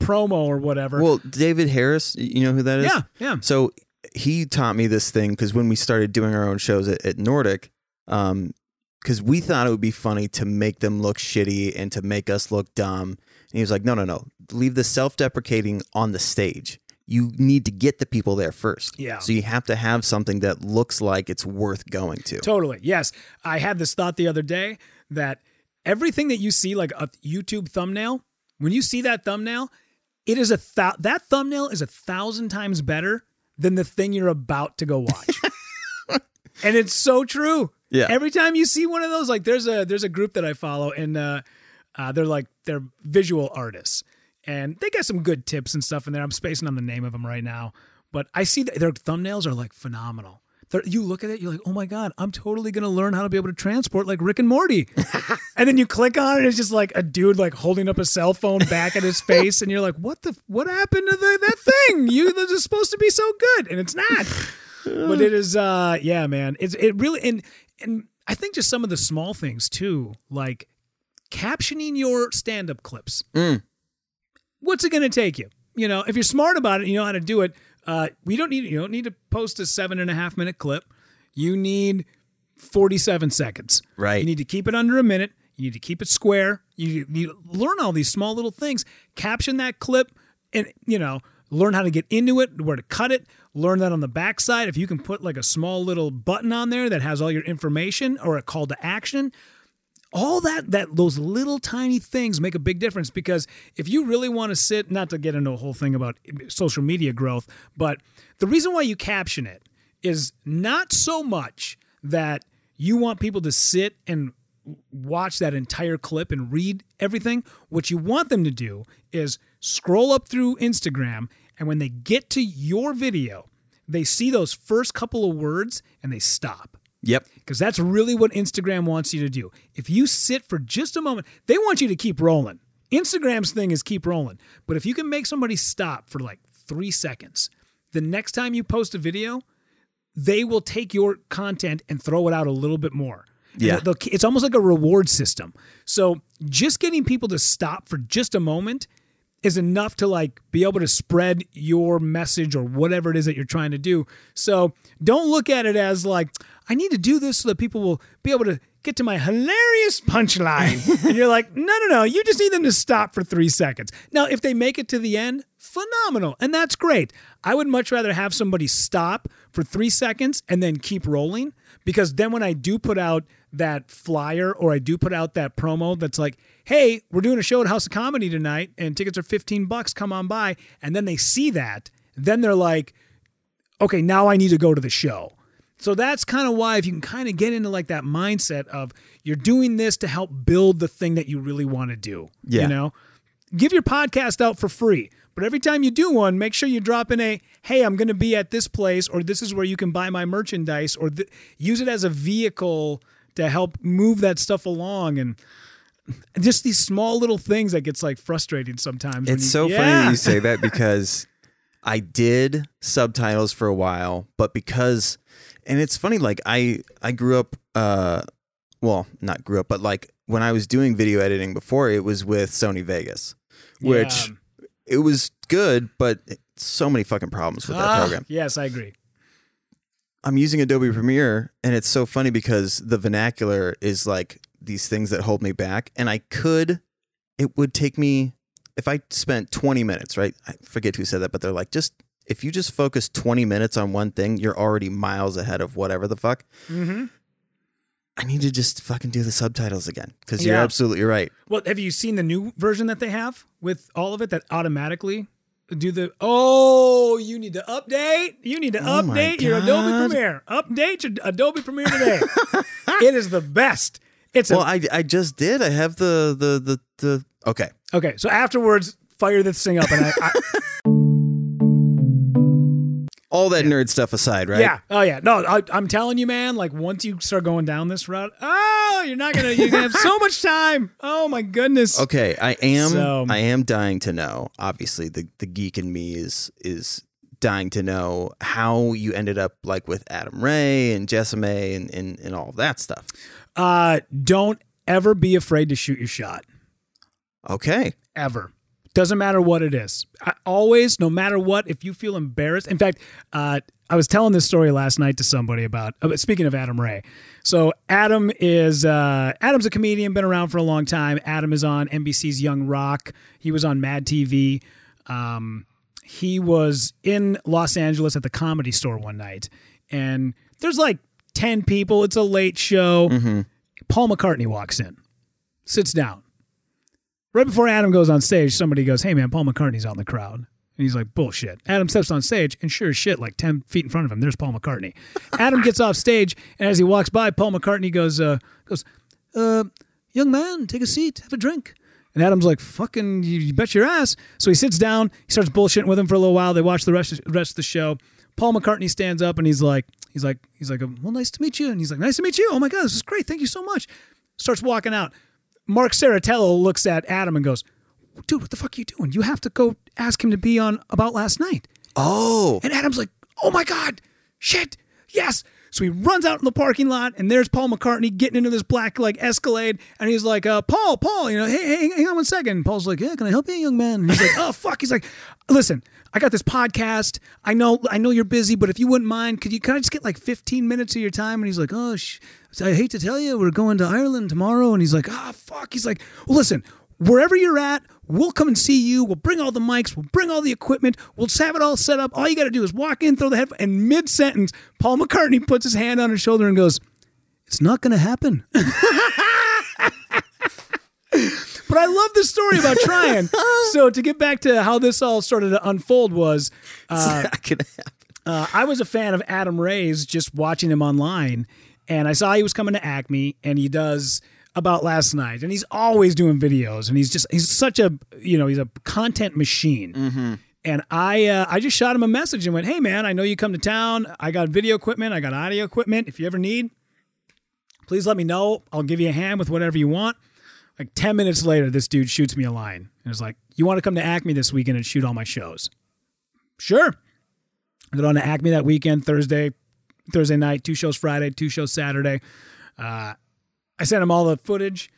promo or whatever. Well, David Harris, you know who that is? Yeah, yeah. So he taught me this thing because when we started doing our own shows at Nordic, because we thought it would be funny to make them look shitty and to make us look dumb. And he was like, no, leave the self-deprecating on the stage. You need to get the people there first. Yeah. So you have to have something that looks like it's worth going to. Totally. Yes. I had this thought the other day that everything that you see, like a YouTube thumbnail, when you see that thumbnail, that thumbnail is 1,000 times better than the thing you're about to go watch. And it's so true. Yeah. Every time you see one of those, like there's a group that I follow and they're visual artists. And they got some good tips and stuff in there. I'm spacing on the name of them right now. But I see that their thumbnails are like phenomenal. You look at it, you're like, oh my God, I'm totally going to learn how to be able to transport like Rick and Morty. And then you click on it, and it's just like a dude like holding up a cell phone back at his face. And you're like, what happened to that thing? You this is supposed to be so good. And it's not. But it is, yeah, man. It really, and I think just some of the small things too, like captioning your stand-up clips. Mm. What's it going to take you? You know, if you're smart about it, you know how to do it. You don't need to post a 7.5 minute clip. You need 47 seconds. Right. You need to keep it under a minute. You need to keep it square. You need to learn all these small little things. Caption that clip and, you know, learn how to get into it, where to cut it. Learn that on the backside. If you can put like a small little button on there that has all your information or a call to action, all that those little tiny things make a big difference. Because if you really want to sit, not to get into a whole thing about social media growth, but the reason why you caption it is not so much that you want people to sit and watch that entire clip and read everything. What you want them to do is scroll up through Instagram, and when they get to your video, they see those first couple of words and they stop. Yep. Because that's really what Instagram wants you to do. If you sit for just a moment, they want you to keep rolling. Instagram's thing is keep rolling. But if you can make somebody stop for like 3 seconds, the next time you post a video, they will take your content and throw it out a little bit more. Yeah. It's almost like a reward system. So just getting people to stop for just a moment is enough to like be able to spread your message or whatever it is that you're trying to do. So don't look at it as like, I need to do this so that people will be able to get to my hilarious punchline. And you're like, no. You just need them to stop for 3 seconds. Now, if they make it to the end, phenomenal. And that's great. I would much rather have somebody stop for 3 seconds and then keep rolling, because then when I do put out that flyer or I do put out that promo that's like, hey, we're doing a show at House of Comedy tonight and tickets are $15, come on by. And then they see that, then they're like, okay, now I need to go to the show. So that's kind of why, if you can kind of get into like that mindset of you're doing this to help build the thing that you really want to do, yeah. You know, give your podcast out for free. But every time you do one, make sure you drop in a, hey, I'm going to be at this place, or this is where you can buy my merchandise, or use it as a vehicle to help move that stuff along. And just these small little things that gets like frustrating sometimes. It's funny that you say that, because I did subtitles for a while, but because, and it's funny, like I grew up, but like when I was doing video editing before, it was with Sony Vegas, which it was good, but so many fucking problems with that program. Yes, I agree. I'm using Adobe Premiere, and it's so funny because the vernacular is like these things that hold me back, and it would take me, if I spent 20 minutes, right? I forget who said that, but they're like, if you just focus 20 minutes on one thing, you're already miles ahead of whatever the fuck. Mm-hmm. I need to just fucking do the subtitles again, because you're absolutely right. Well, have you seen the new version that they have with all of it that automatically... you need to update. You need to update your Adobe Premiere. Update your Adobe Premiere today. It is the best. I just did. I have the okay. Okay. So afterwards, fire this thing up, and all that nerd stuff aside, right? Yeah. Oh yeah. No, I'm telling you, man. Like once you start going down this route, you're gonna have so much time. Oh my goodness. Okay, I am dying to know. Obviously, the geek in me is dying to know how you ended up like with Adam Ray and Jessame and all of that stuff. Don't ever be afraid to shoot your shot. Okay. Ever. Doesn't matter what it is. No matter what, if you feel embarrassed. In fact, I was telling this story last night to somebody about, speaking of Adam Ray. So Adam's a comedian, been around for a long time. Adam is on NBC's Young Rock. He was on Mad TV. He was in Los Angeles at the Comedy Store one night. And there's like 10 people. It's a late show. Mm-hmm. Paul McCartney walks in, sits down. Right before Adam goes on stage, somebody goes, hey, man, Paul McCartney's out in the crowd. And he's like, bullshit. Adam steps on stage, and sure as shit, like 10 feet in front of him, there's Paul McCartney. Adam gets off stage, and as he walks by, Paul McCartney goes, young man, take a seat, have a drink. And Adam's like, fucking, you bet your ass. So he sits down, he starts bullshitting with him for a little while. They watch the rest of the show. Paul McCartney stands up, and he's like, He's like, well, nice to meet you. And he's like, nice to meet you. Oh my God, this is great. Thank you so much. Starts walking out. Mark Saratello looks at Adam and goes, dude, what the fuck are you doing? You have to go ask him to be on About Last Night. Oh. And Adam's like, oh my God, shit, yes. So he runs out in the parking lot, and there's Paul McCartney getting into this black, like, Escalade, and he's like, Paul, you know, hey, hang on one second. And Paul's like, yeah, can I help you, young man? And he's like, oh, fuck. He's like, listen, I got this podcast. I know you're busy, but if you wouldn't mind, can I just get, like, 15 minutes of your time? And he's like, oh, I hate to tell you, we're going to Ireland tomorrow. And he's like, ah, oh, fuck. He's like, well, listen, wherever you're at, we'll come and see you. We'll bring all the mics. We'll bring all the equipment. We'll just have it all set up. All you got to do is walk in, throw the headphone. And mid-sentence, Paul McCartney puts his hand on his shoulder and goes, it's not going to happen. But I love this story about trying. So to get back to how this all started to unfold was, it's not gonna happen. I was a fan of Adam Ray's, just watching him online. And I saw he was coming to Acme, and he does About Last Night, and he's always doing videos, and he's such a, you know, he's a content machine. Mm-hmm. And I just shot him a message and went, hey man, I know you come to town. I got video equipment. I got audio equipment. If you ever need, please let me know. I'll give you a hand with whatever you want. Like 10 minutes later, this dude shoots me a line and is like, you want to come to Acme this weekend and shoot all my shows? Sure. I got on to Acme that weekend, Thursday night, 2 shows Friday, 2 shows Saturday. I sent him all the footage.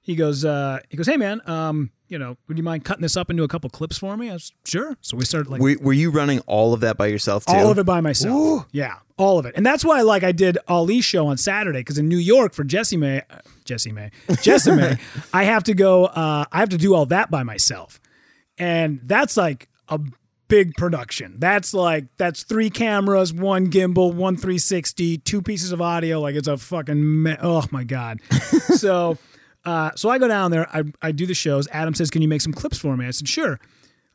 He goes, hey man, you know, would you mind cutting this up into a couple clips for me? I was sure. So we started like, were you running all of that by yourself too? All of it by myself. Ooh. Yeah. All of it. And that's why, like, I did Ali's show on Saturday. Cause in New York for Jessie May, I have to go, I have to do all that by myself. And that's like a big production. That's 3 cameras, 1 gimbal, 1 360, 2 pieces of audio. Like, it's a fucking oh my God. So I go down there. I do the shows. Adam says, can you make some clips for me? I said, sure.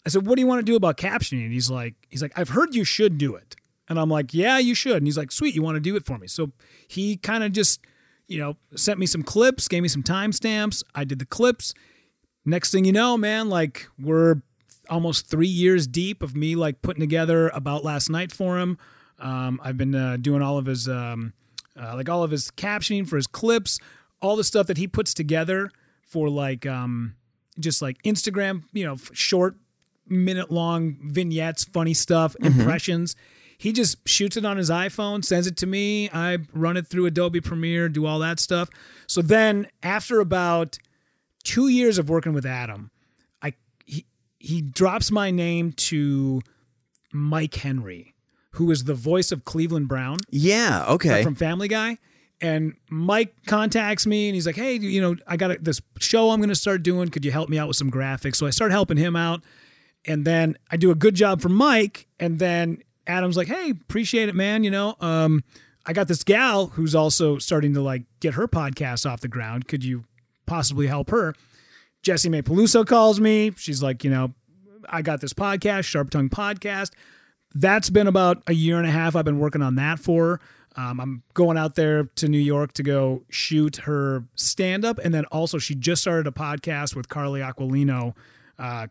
I said, what do you want to do about captioning? And he's like, I've heard you should do it. And I'm like, yeah, you should. And he's like, sweet. You want to do it for me? So he kind of just, you know, sent me some clips, gave me some timestamps. I did the clips. Next thing you know, man, like, we're almost 3 years deep of me, like, putting together About Last Night for him. I've been doing all of his all of his captioning for his clips, all the stuff that he puts together for, like, just like Instagram, you know, short minute long vignettes, funny stuff, impressions. He just shoots it on his iPhone, sends it to me. I run it through Adobe Premiere, do all that stuff. So then after about 2 years of working with Adam, he drops my name to Mike Henry, who is the voice of Cleveland Brown. Yeah, okay. From Family Guy. And Mike contacts me, and he's like, hey, you know, I got this show I'm going to start doing. Could you help me out with some graphics? So I start helping him out, and then I do a good job for Mike, and then Adam's like, hey, appreciate it, man. You know, I got this gal who's also starting to, like, get her podcast off the ground. Could you possibly help her? Jessie May Peluso calls me. She's like, you know, I got this podcast, Sharp Tongue Podcast. That's been about a year and a half. I've been working on that for her. I'm going out there to New York to go shoot her stand-up. And then also she just started a podcast with Carly Aquilino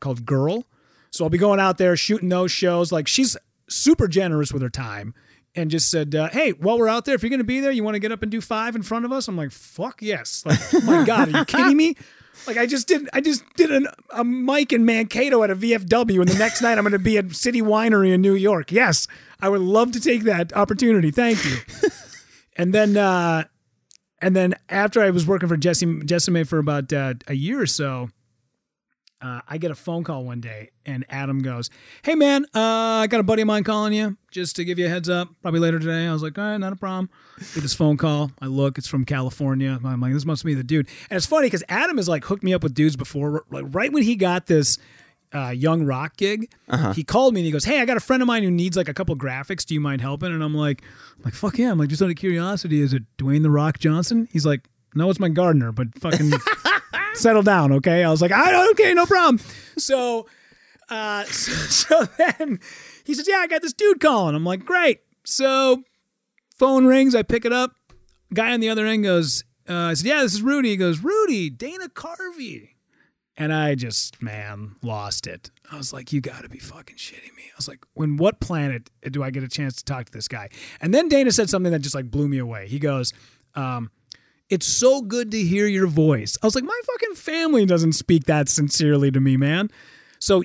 called Girl. So I'll be going out there shooting those shows. Like, she's super generous with her time and just said, hey, while we're out there, if you're going to be there, you want to get up and do 5 in front of us? I'm like, fuck yes. Like, oh my God, are you kidding me? Like, I just did a Mike in Mankato at a VFW, and the next night I'm going to be at City Winery in New York. Yes, I would love to take that opportunity. Thank you. And then after I was working for Jessie May for about a year or so, I get a phone call one day, and Adam goes, hey man, I got a buddy of mine calling you just to give you a heads up, probably later today. I was like, all right, not a problem. Get this phone call. I look, it's from California. I'm like, this must be the dude. And it's funny because Adam has, like, hooked me up with dudes before. Like, right when he got this Young Rock gig, he called me and he goes, hey, I got a friend of mine who needs, like, a couple graphics. Do you mind helping? And I'm like, fuck yeah. I'm like, just out of curiosity, is it Dwayne The Rock Johnson? He's like, no, it's my gardener, but fucking... settle down, okay? I was like, okay, no problem. So then he says, yeah, I got this dude calling. I'm like, great. So phone rings, I pick it up. Guy on the other end goes, I said, yeah, this is Rudy. He goes, Rudy, Dana Carvey. And I just, man, lost it. I was like, you got to be fucking shitting me. I was like, when what planet do I get a chance to talk to this guy? And then Dana said something that just like blew me away. He goes, it's so good to hear your voice. I was like, my fucking family doesn't speak that sincerely to me, man. So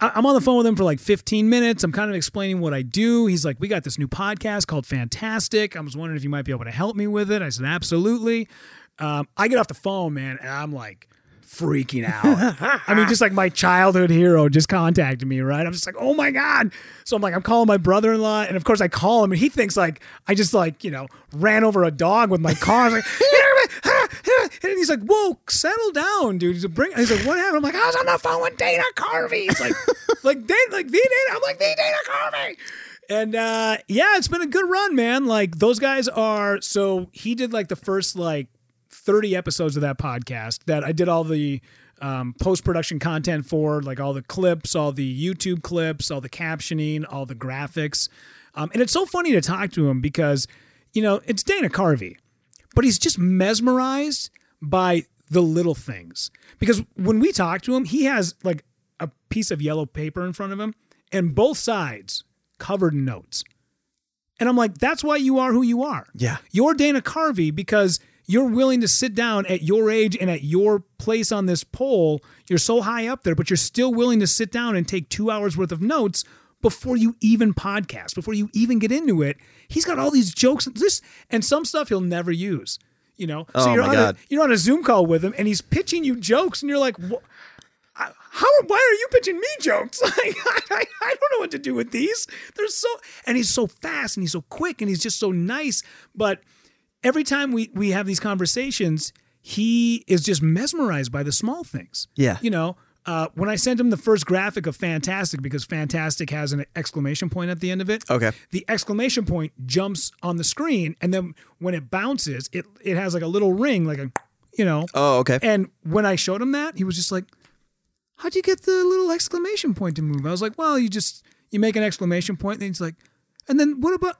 I'm on the phone with him for like 15 minutes. I'm kind of explaining what I do. He's like, we got this new podcast called Fantastic. I was wondering if you might be able to help me with it. I said, absolutely. I get off the phone, man, and I'm like freaking out. I mean, just like my childhood hero just contacted me, right? I'm just like, oh my God. So I'm like, I'm calling my brother-in-law. And of course I call him and he thinks like, I just like, you know, ran over a dog with my car. Like, and he's like, whoa, settle down, dude. He's like, what happened? I'm like, I was on the phone with Dana Carvey. It's like, the Dana Carvey. And yeah, it's been a good run, man. Like those guys are, so he did like the first like 30 episodes of that podcast that I did all the post-production content for, like all the clips, all the YouTube clips, all the captioning, all the graphics. And it's so funny to talk to him because, you know, it's Dana Carvey, but he's just mesmerized by the little things. Because when we talk to him, he has like a piece of yellow paper in front of him and both sides covered in notes. And I'm like, that's why you are who you are. Yeah. You're Dana Carvey because you're willing to sit down at your age and at your place on this pole. You're so high up there, but you're still willing to sit down and take 2 hours worth of notes before you even podcast, before you even get into it. He's got all these jokes and this and some stuff he'll never use, you know? So you're on a Zoom call with him and he's pitching you jokes and you're like, why are you pitching me jokes? Like, I don't know what to do with these. And he's so fast and he's so quick and he's just so nice. But every time we have these conversations, he is just mesmerized by the small things. Yeah. You know, when I sent him the first graphic of Fantastic, because Fantastic has an exclamation point at the end of it. Okay. The exclamation point jumps on the screen, and then when it bounces, it has like a little ring, like a, you know. Oh, okay. And when I showed him that, he was just like, how'd you get the little exclamation point to move? I was like, well, you make an exclamation point, and he's like, and then what about...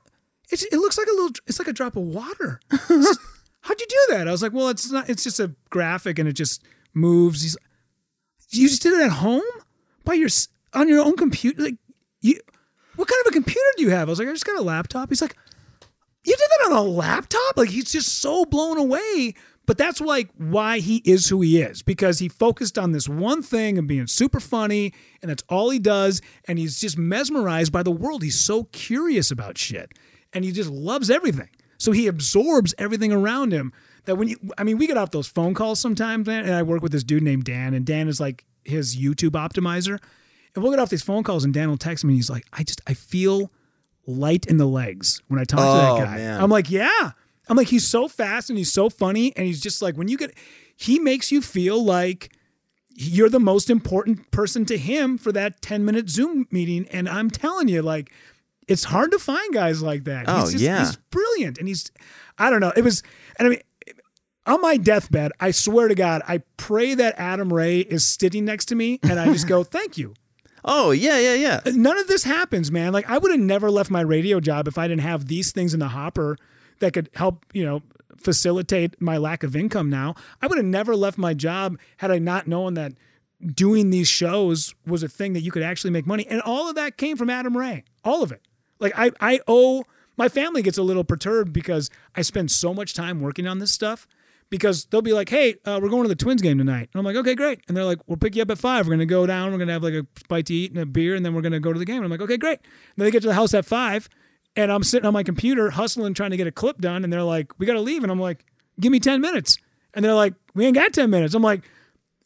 It looks like it's like a drop of water. How'd you do that? I was like, well, it's not. It's just a graphic and it just moves. He's like, you just did it at home on your own computer. Like, what kind of a computer do you have? I was like, I just got a laptop. He's like, you did that on a laptop? Like, he's just so blown away. But that's like why he is who he is, because he focused on this one thing and being super funny, and that's all he does. And he's just mesmerized by the world. He's so curious about shit. And he just loves everything. So he absorbs everything around him. That we get off those phone calls sometimes, man, and I work with this dude named Dan, and Dan is like his YouTube optimizer. And we'll get off these phone calls, and Dan will text me, and he's like, I feel light in the legs when I talk to that guy. Man. I'm like, yeah. I'm like, he's so fast, and he's so funny, and he's just like, he makes you feel like you're the most important person to him for that 10-minute Zoom meeting, and I'm telling you, like, it's hard to find guys like that. Oh, he's brilliant. And I don't know. It was, and I mean, on my deathbed, I swear to God, I pray that Adam Ray is sitting next to me and I just go, thank you. Oh, yeah. None of this happens, man. Like, I would have never left my radio job if I didn't have these things in the hopper that could help, you know, facilitate my lack of income now. I would have never left my job had I not known that doing these shows was a thing that you could actually make money. And all of that came from Adam Ray. All of it. Like, I owe, my family gets a little perturbed because I spend so much time working on this stuff, because they'll be like, hey, we're going to the Twins game tonight. And I'm like, okay, great. And they're like, we'll pick you up at 5. We're going to go down. We're going to have like a bite to eat and a beer, and then we're going to go to the game. And I'm like, okay, great. And then they get to the house at 5 and I'm sitting on my computer hustling, trying to get a clip done. And they're like, we got to leave. And I'm like, give me 10 minutes. And they're like, we ain't got 10 minutes. I'm like,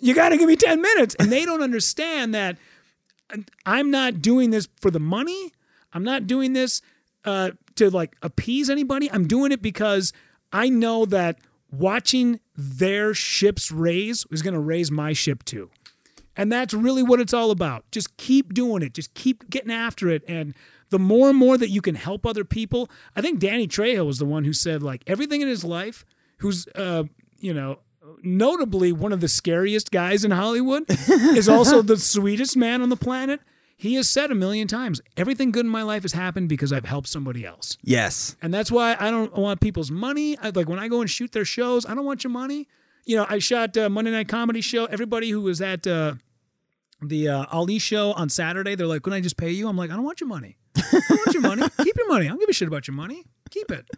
you got to give me 10 minutes. And they don't understand that I'm not doing this for the money. I'm not doing this to like appease anybody. I'm doing it because I know that watching their ships raise is going to raise my ship too. And that's really what it's all about. Just keep doing it. Just keep getting after it. And the more and more that you can help other people, I think Danny Trejo was the one who said like everything in his life, who's, you know, notably one of the scariest guys in Hollywood is also the sweetest man on the planet. He has said a million times, everything good in my life has happened because I've helped somebody else. Yes. And that's why I don't want people's money. Like when I go and shoot their shows, I don't want your money. you know, I shot a Monday Night Comedy show. Everybody who was at the Ali show on Saturday, they're like, "Can I just pay you?" I'm like, "I don't want your money. I don't want your money. Keep your money. I don't give a shit about your money. Keep it.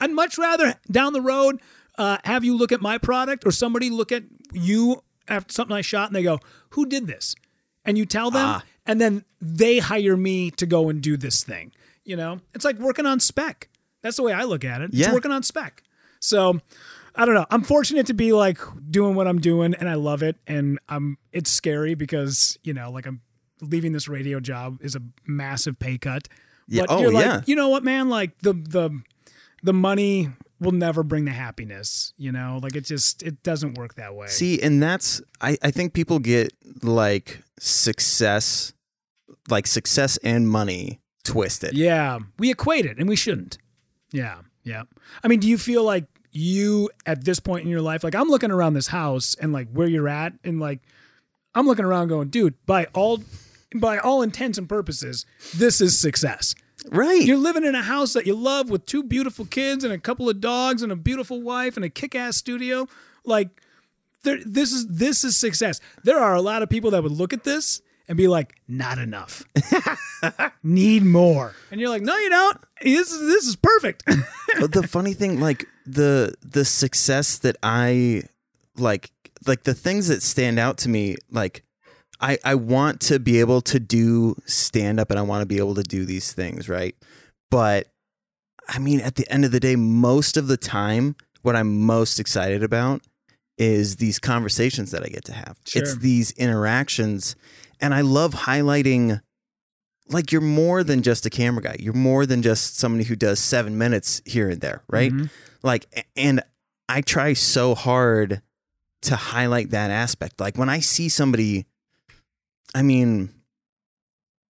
I'd much rather down the road have you look at my product or somebody look at you after something I shot and they go, 'Who did this?' And you tell them, and then they hire me to go and do this thing." You know, it's like working on spec. That's the way I look at it. Yeah. It's working on spec. So I don't know. I'm fortunate to be like doing what I'm doing and I love it. And it's scary because, you know, like I'm leaving this radio job is a massive pay cut. Yeah. But you're like, you know what, man? Like the money will never bring the happiness, you know, like it doesn't work that way. See, and that's, I think people get like success and money twisted. Yeah. We equate it and we shouldn't. Yeah. Yeah. I mean, do you feel like you at this point in your life, like I'm looking around this house and like where you're at and like, I'm looking around going, dude, by all intents and purposes, this is success. Right. You're living in a house that you love with two beautiful kids and a couple of dogs and a beautiful wife and a kick-ass studio. Like, this is success. There are a lot of people that would look at this and be like, not enough. Need more. And you're like, no, you don't. This is perfect. But the funny thing, like the success that I like the things that stand out to me, like I want to be able to do stand up and I want to be able to do these things. Right. But I mean, at the end of the day, most of the time, what I'm most excited about is these conversations that I get to have. Sure. It's these interactions. And I love highlighting, like, you're more than just a camera guy. You're more than just somebody who does 7 minutes here and there. Right. Mm-hmm. Like, and I try so hard to highlight that aspect. Like when I see somebody, I mean,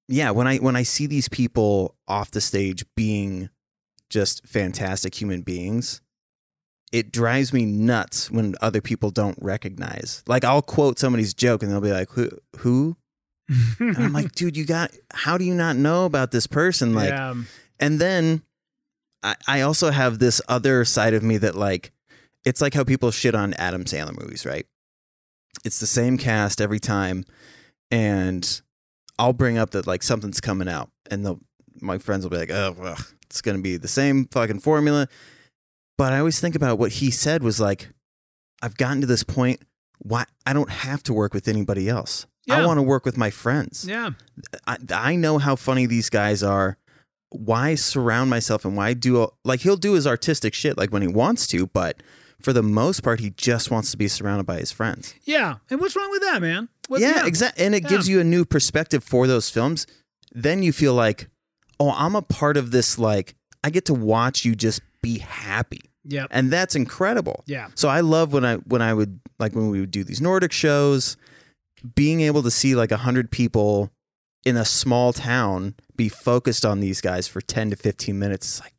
yeah, when I see these people off the stage being just fantastic human beings, it drives me nuts when other people don't recognize. Like I'll quote somebody's joke and they'll be like, who? And I'm like, dude, how do you not know about this person? Like, yeah. And then I also have this other side of me that like, it's like how people shit on Adam Sandler movies, right? It's the same cast every time. And I'll bring up that like something's coming out and my friends will be like, oh, well, it's going to be the same fucking formula. But I always think about what he said was like, I've gotten to this point. Why I don't have to work with anybody else. Yeah. I want to work with my friends. Yeah. I know how funny these guys are. Why surround myself and why do like he'll do his artistic shit like when he wants to. But for the most part, he just wants to be surrounded by his friends. Yeah. And what's wrong with that, man? Yeah, exactly. And it gives you a new perspective for those films. Then you feel like, oh, I'm a part of this. Like, I get to watch you just be happy. Yeah. And that's incredible. Yeah. So I love when I would like when we would do these Nordic shows, being able to see like 100 people in a small town be focused on these guys for 10 to 15 minutes. It's like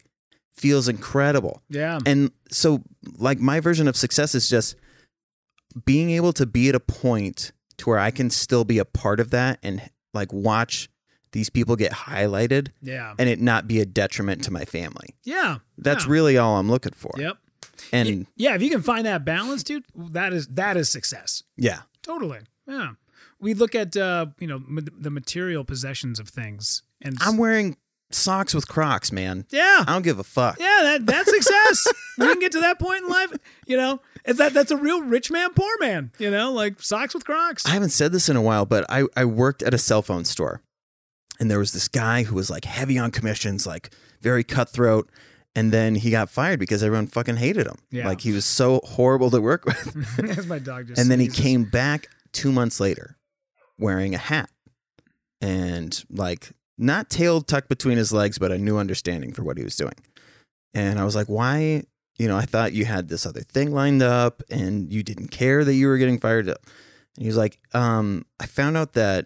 feels incredible. Yeah. And so like my version of success is just being able to be at a point to where I can still be a part of that and like watch these people get highlighted, yeah, and it not be a detriment to my family. Yeah. That's really all I'm looking for. Yep. And yeah, if you can find that balance, dude, that is success. Yeah, totally. Yeah. We look at, you know, the material possessions of things and I'm wearing socks with Crocs, man. Yeah. I don't give a fuck. Yeah. That's success. When you can get to that point in life, you know, that's a real rich man, poor man, you know, like socks with Crocs. I haven't said this in a while, but I worked at a cell phone store and there was this guy who was like heavy on commissions, like very cutthroat. And then he got fired because everyone fucking hated him. Yeah. Like he was so horrible to work with. That's my dog just and then he came back 2 months later wearing a hat and like, not tail tucked between his legs, but a new understanding for what he was doing. And I was like, why? You know, I thought you had this other thing lined up and you didn't care that you were getting fired up. And he was like, I found out that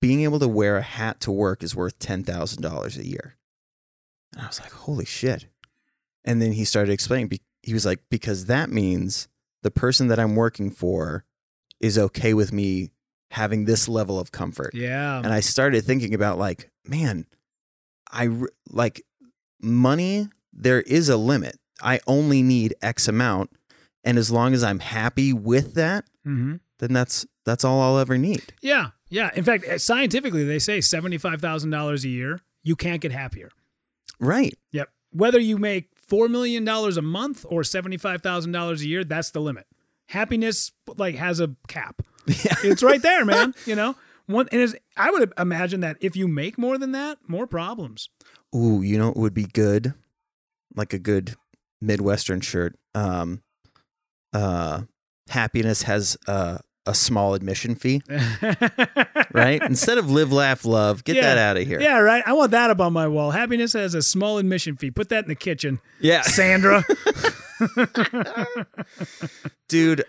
being able to wear a hat to work is worth $10,000 a year. And I was like, holy shit. And then he started explaining. He was like, because that means the person that I'm working for is okay with me having this level of comfort. Yeah. And I started thinking about like, man, like money, there is a limit. I only need X amount. And as long as I'm happy with that, then that's all I'll ever need. Yeah. Yeah. In fact, scientifically, they say $75,000 a year, you can't get happier. Right. Yep. Whether you make $4 million a month or $75,000 a year, that's the limit. Happiness like has a cap. Yeah. It's right there, man. You know, I would imagine that if you make more than that, more problems. Ooh, you know, it would be good. Like a good Midwestern shirt. Happiness has a small admission fee, right? Instead of live, laugh, love, get that out of here. Yeah, right. I want that up on my wall. Happiness has a small admission fee. Put that in the kitchen. Yeah, Sandra. Dude,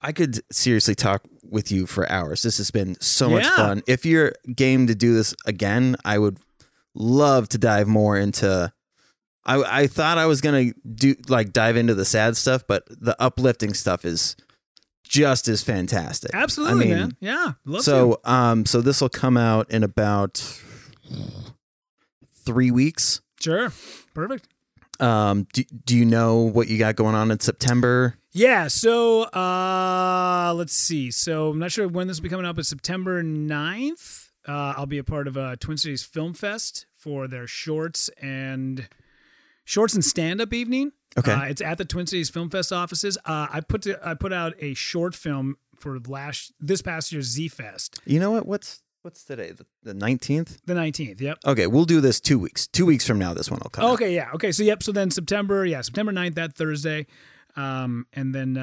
I could seriously talk with you for hours. This has been so much fun. If you're game to do this again, I would love to dive more into. I thought I was gonna dive into the sad stuff, but the uplifting stuff is just as fantastic. Absolutely, man. Yeah, love so. To. So this will come out in about 3 weeks. Sure, perfect. Do you know what you got going on in September? Yeah. So let's see. So I'm not sure when this will be coming up, but September 9th, I'll be a part of a Twin Cities Film Fest for their shorts and stand-up evening. Okay. It's at the Twin Cities Film Fest offices. I put out a short film for this past year's Z Fest. You know what? What's today? The 19th? The 19th, yep. Okay, we'll do this 2 weeks. 2 weeks from now, this one will come out. Okay, yeah. Okay, so yep. So then September 9th, that Thursday. And then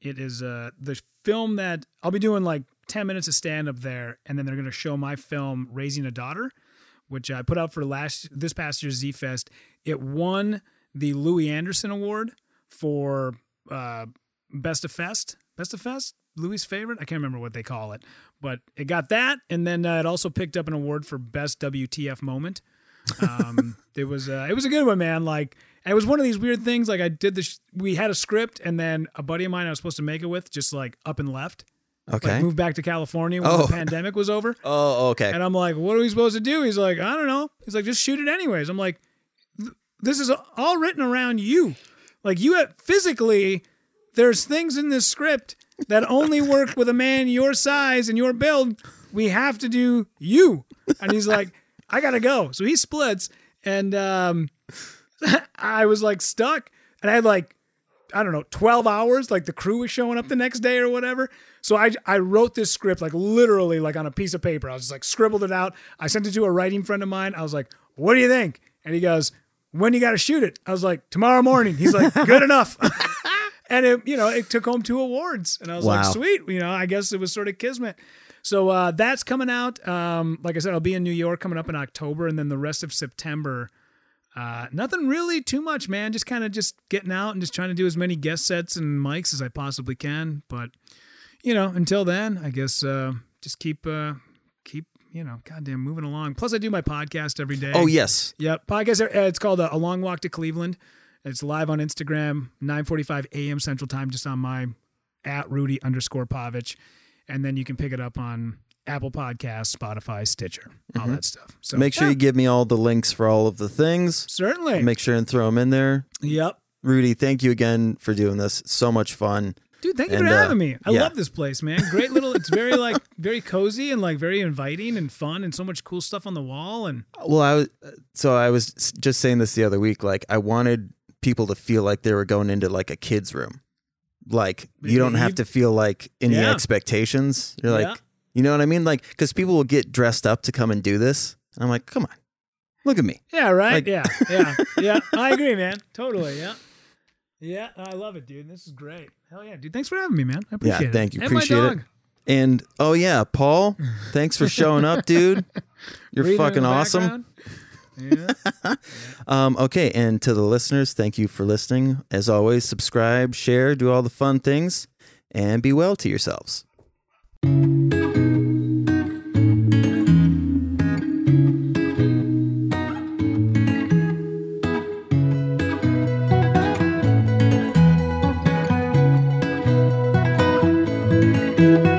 it is the film that I'll be doing 10 minutes of stand-up there, and then they're going to show my film, Raising a Daughter, which I put out for this past year's Z Fest. It won the Louis Anderson Award for Best of Fest. Best of Fest? Louis' favorite? I can't remember what they call it. But it got that, and then it also picked up an award for Best WTF Moment. It was a good one, man. It was one of these weird things. I did this. We had a script, and then a buddy of mine I was supposed to make it with just up and left. Okay. Moved back to California when the pandemic was over. Oh, okay. And I'm like, what are we supposed to do? He's like, I don't know. He's like, just shoot it anyways. I'm like, this is all written around you. Physically, there's things in this script that only work with a man your size and your build. We have to do you. And he's like, I gotta go. So he splits, and I was stuck, and I had 12 hours, the crew was showing up the next day or whatever. So I wrote this script, literally, on a piece of paper. I was just, scribbled it out. I sent it to a writing friend of mine. I was like, what do you think? And he goes, when you got to shoot it? I was like, tomorrow morning. He's like, good enough. And it took home 2 awards. And I was like, sweet. I guess it was sort of kismet. So that's coming out. Like I said, I'll be in New York coming up in October. And then the rest of September, nothing really too much, man. Just kind of getting out and just trying to do as many guest sets and mics as I possibly can. But, until then, I guess just keep, goddamn moving along. Plus, I do my podcast every day. Oh, yes. Yep. Podcast. It's called A Long Walk to Cleveland. It's live on Instagram, 9:45 a.m. Central Time, just on my @Rudy_Pavich. And then you can pick it up on Apple Podcasts, Spotify, Stitcher, all that stuff. So make sure you give me all the links for all of the things. Certainly. Make sure and throw them in there. Yep. Rudy, thank you again for doing this. So much fun. Dude, thank you for having me. I love this place, man. Great little, it's very very cozy and very inviting and fun and so much cool stuff on the wall. And I was just saying this the other week, I wanted people to feel they were going into a kid's room. You don't have to feel any expectations. You're you know what I mean? Because people will get dressed up to come and do this. And I'm like, come on, look at me. Yeah, right. Yeah. I agree, man. Totally. Yeah. Yeah, I love it, dude. This is great. Hell yeah, dude. Thanks for having me, man. I appreciate it. Yeah, thank you. And appreciate it. And, Paul, thanks for showing up, dude. You're reading fucking awesome. Yeah. Okay, and to the listeners, thank you for listening. As always, subscribe, share, do all the fun things, and be well to yourselves. Thank you.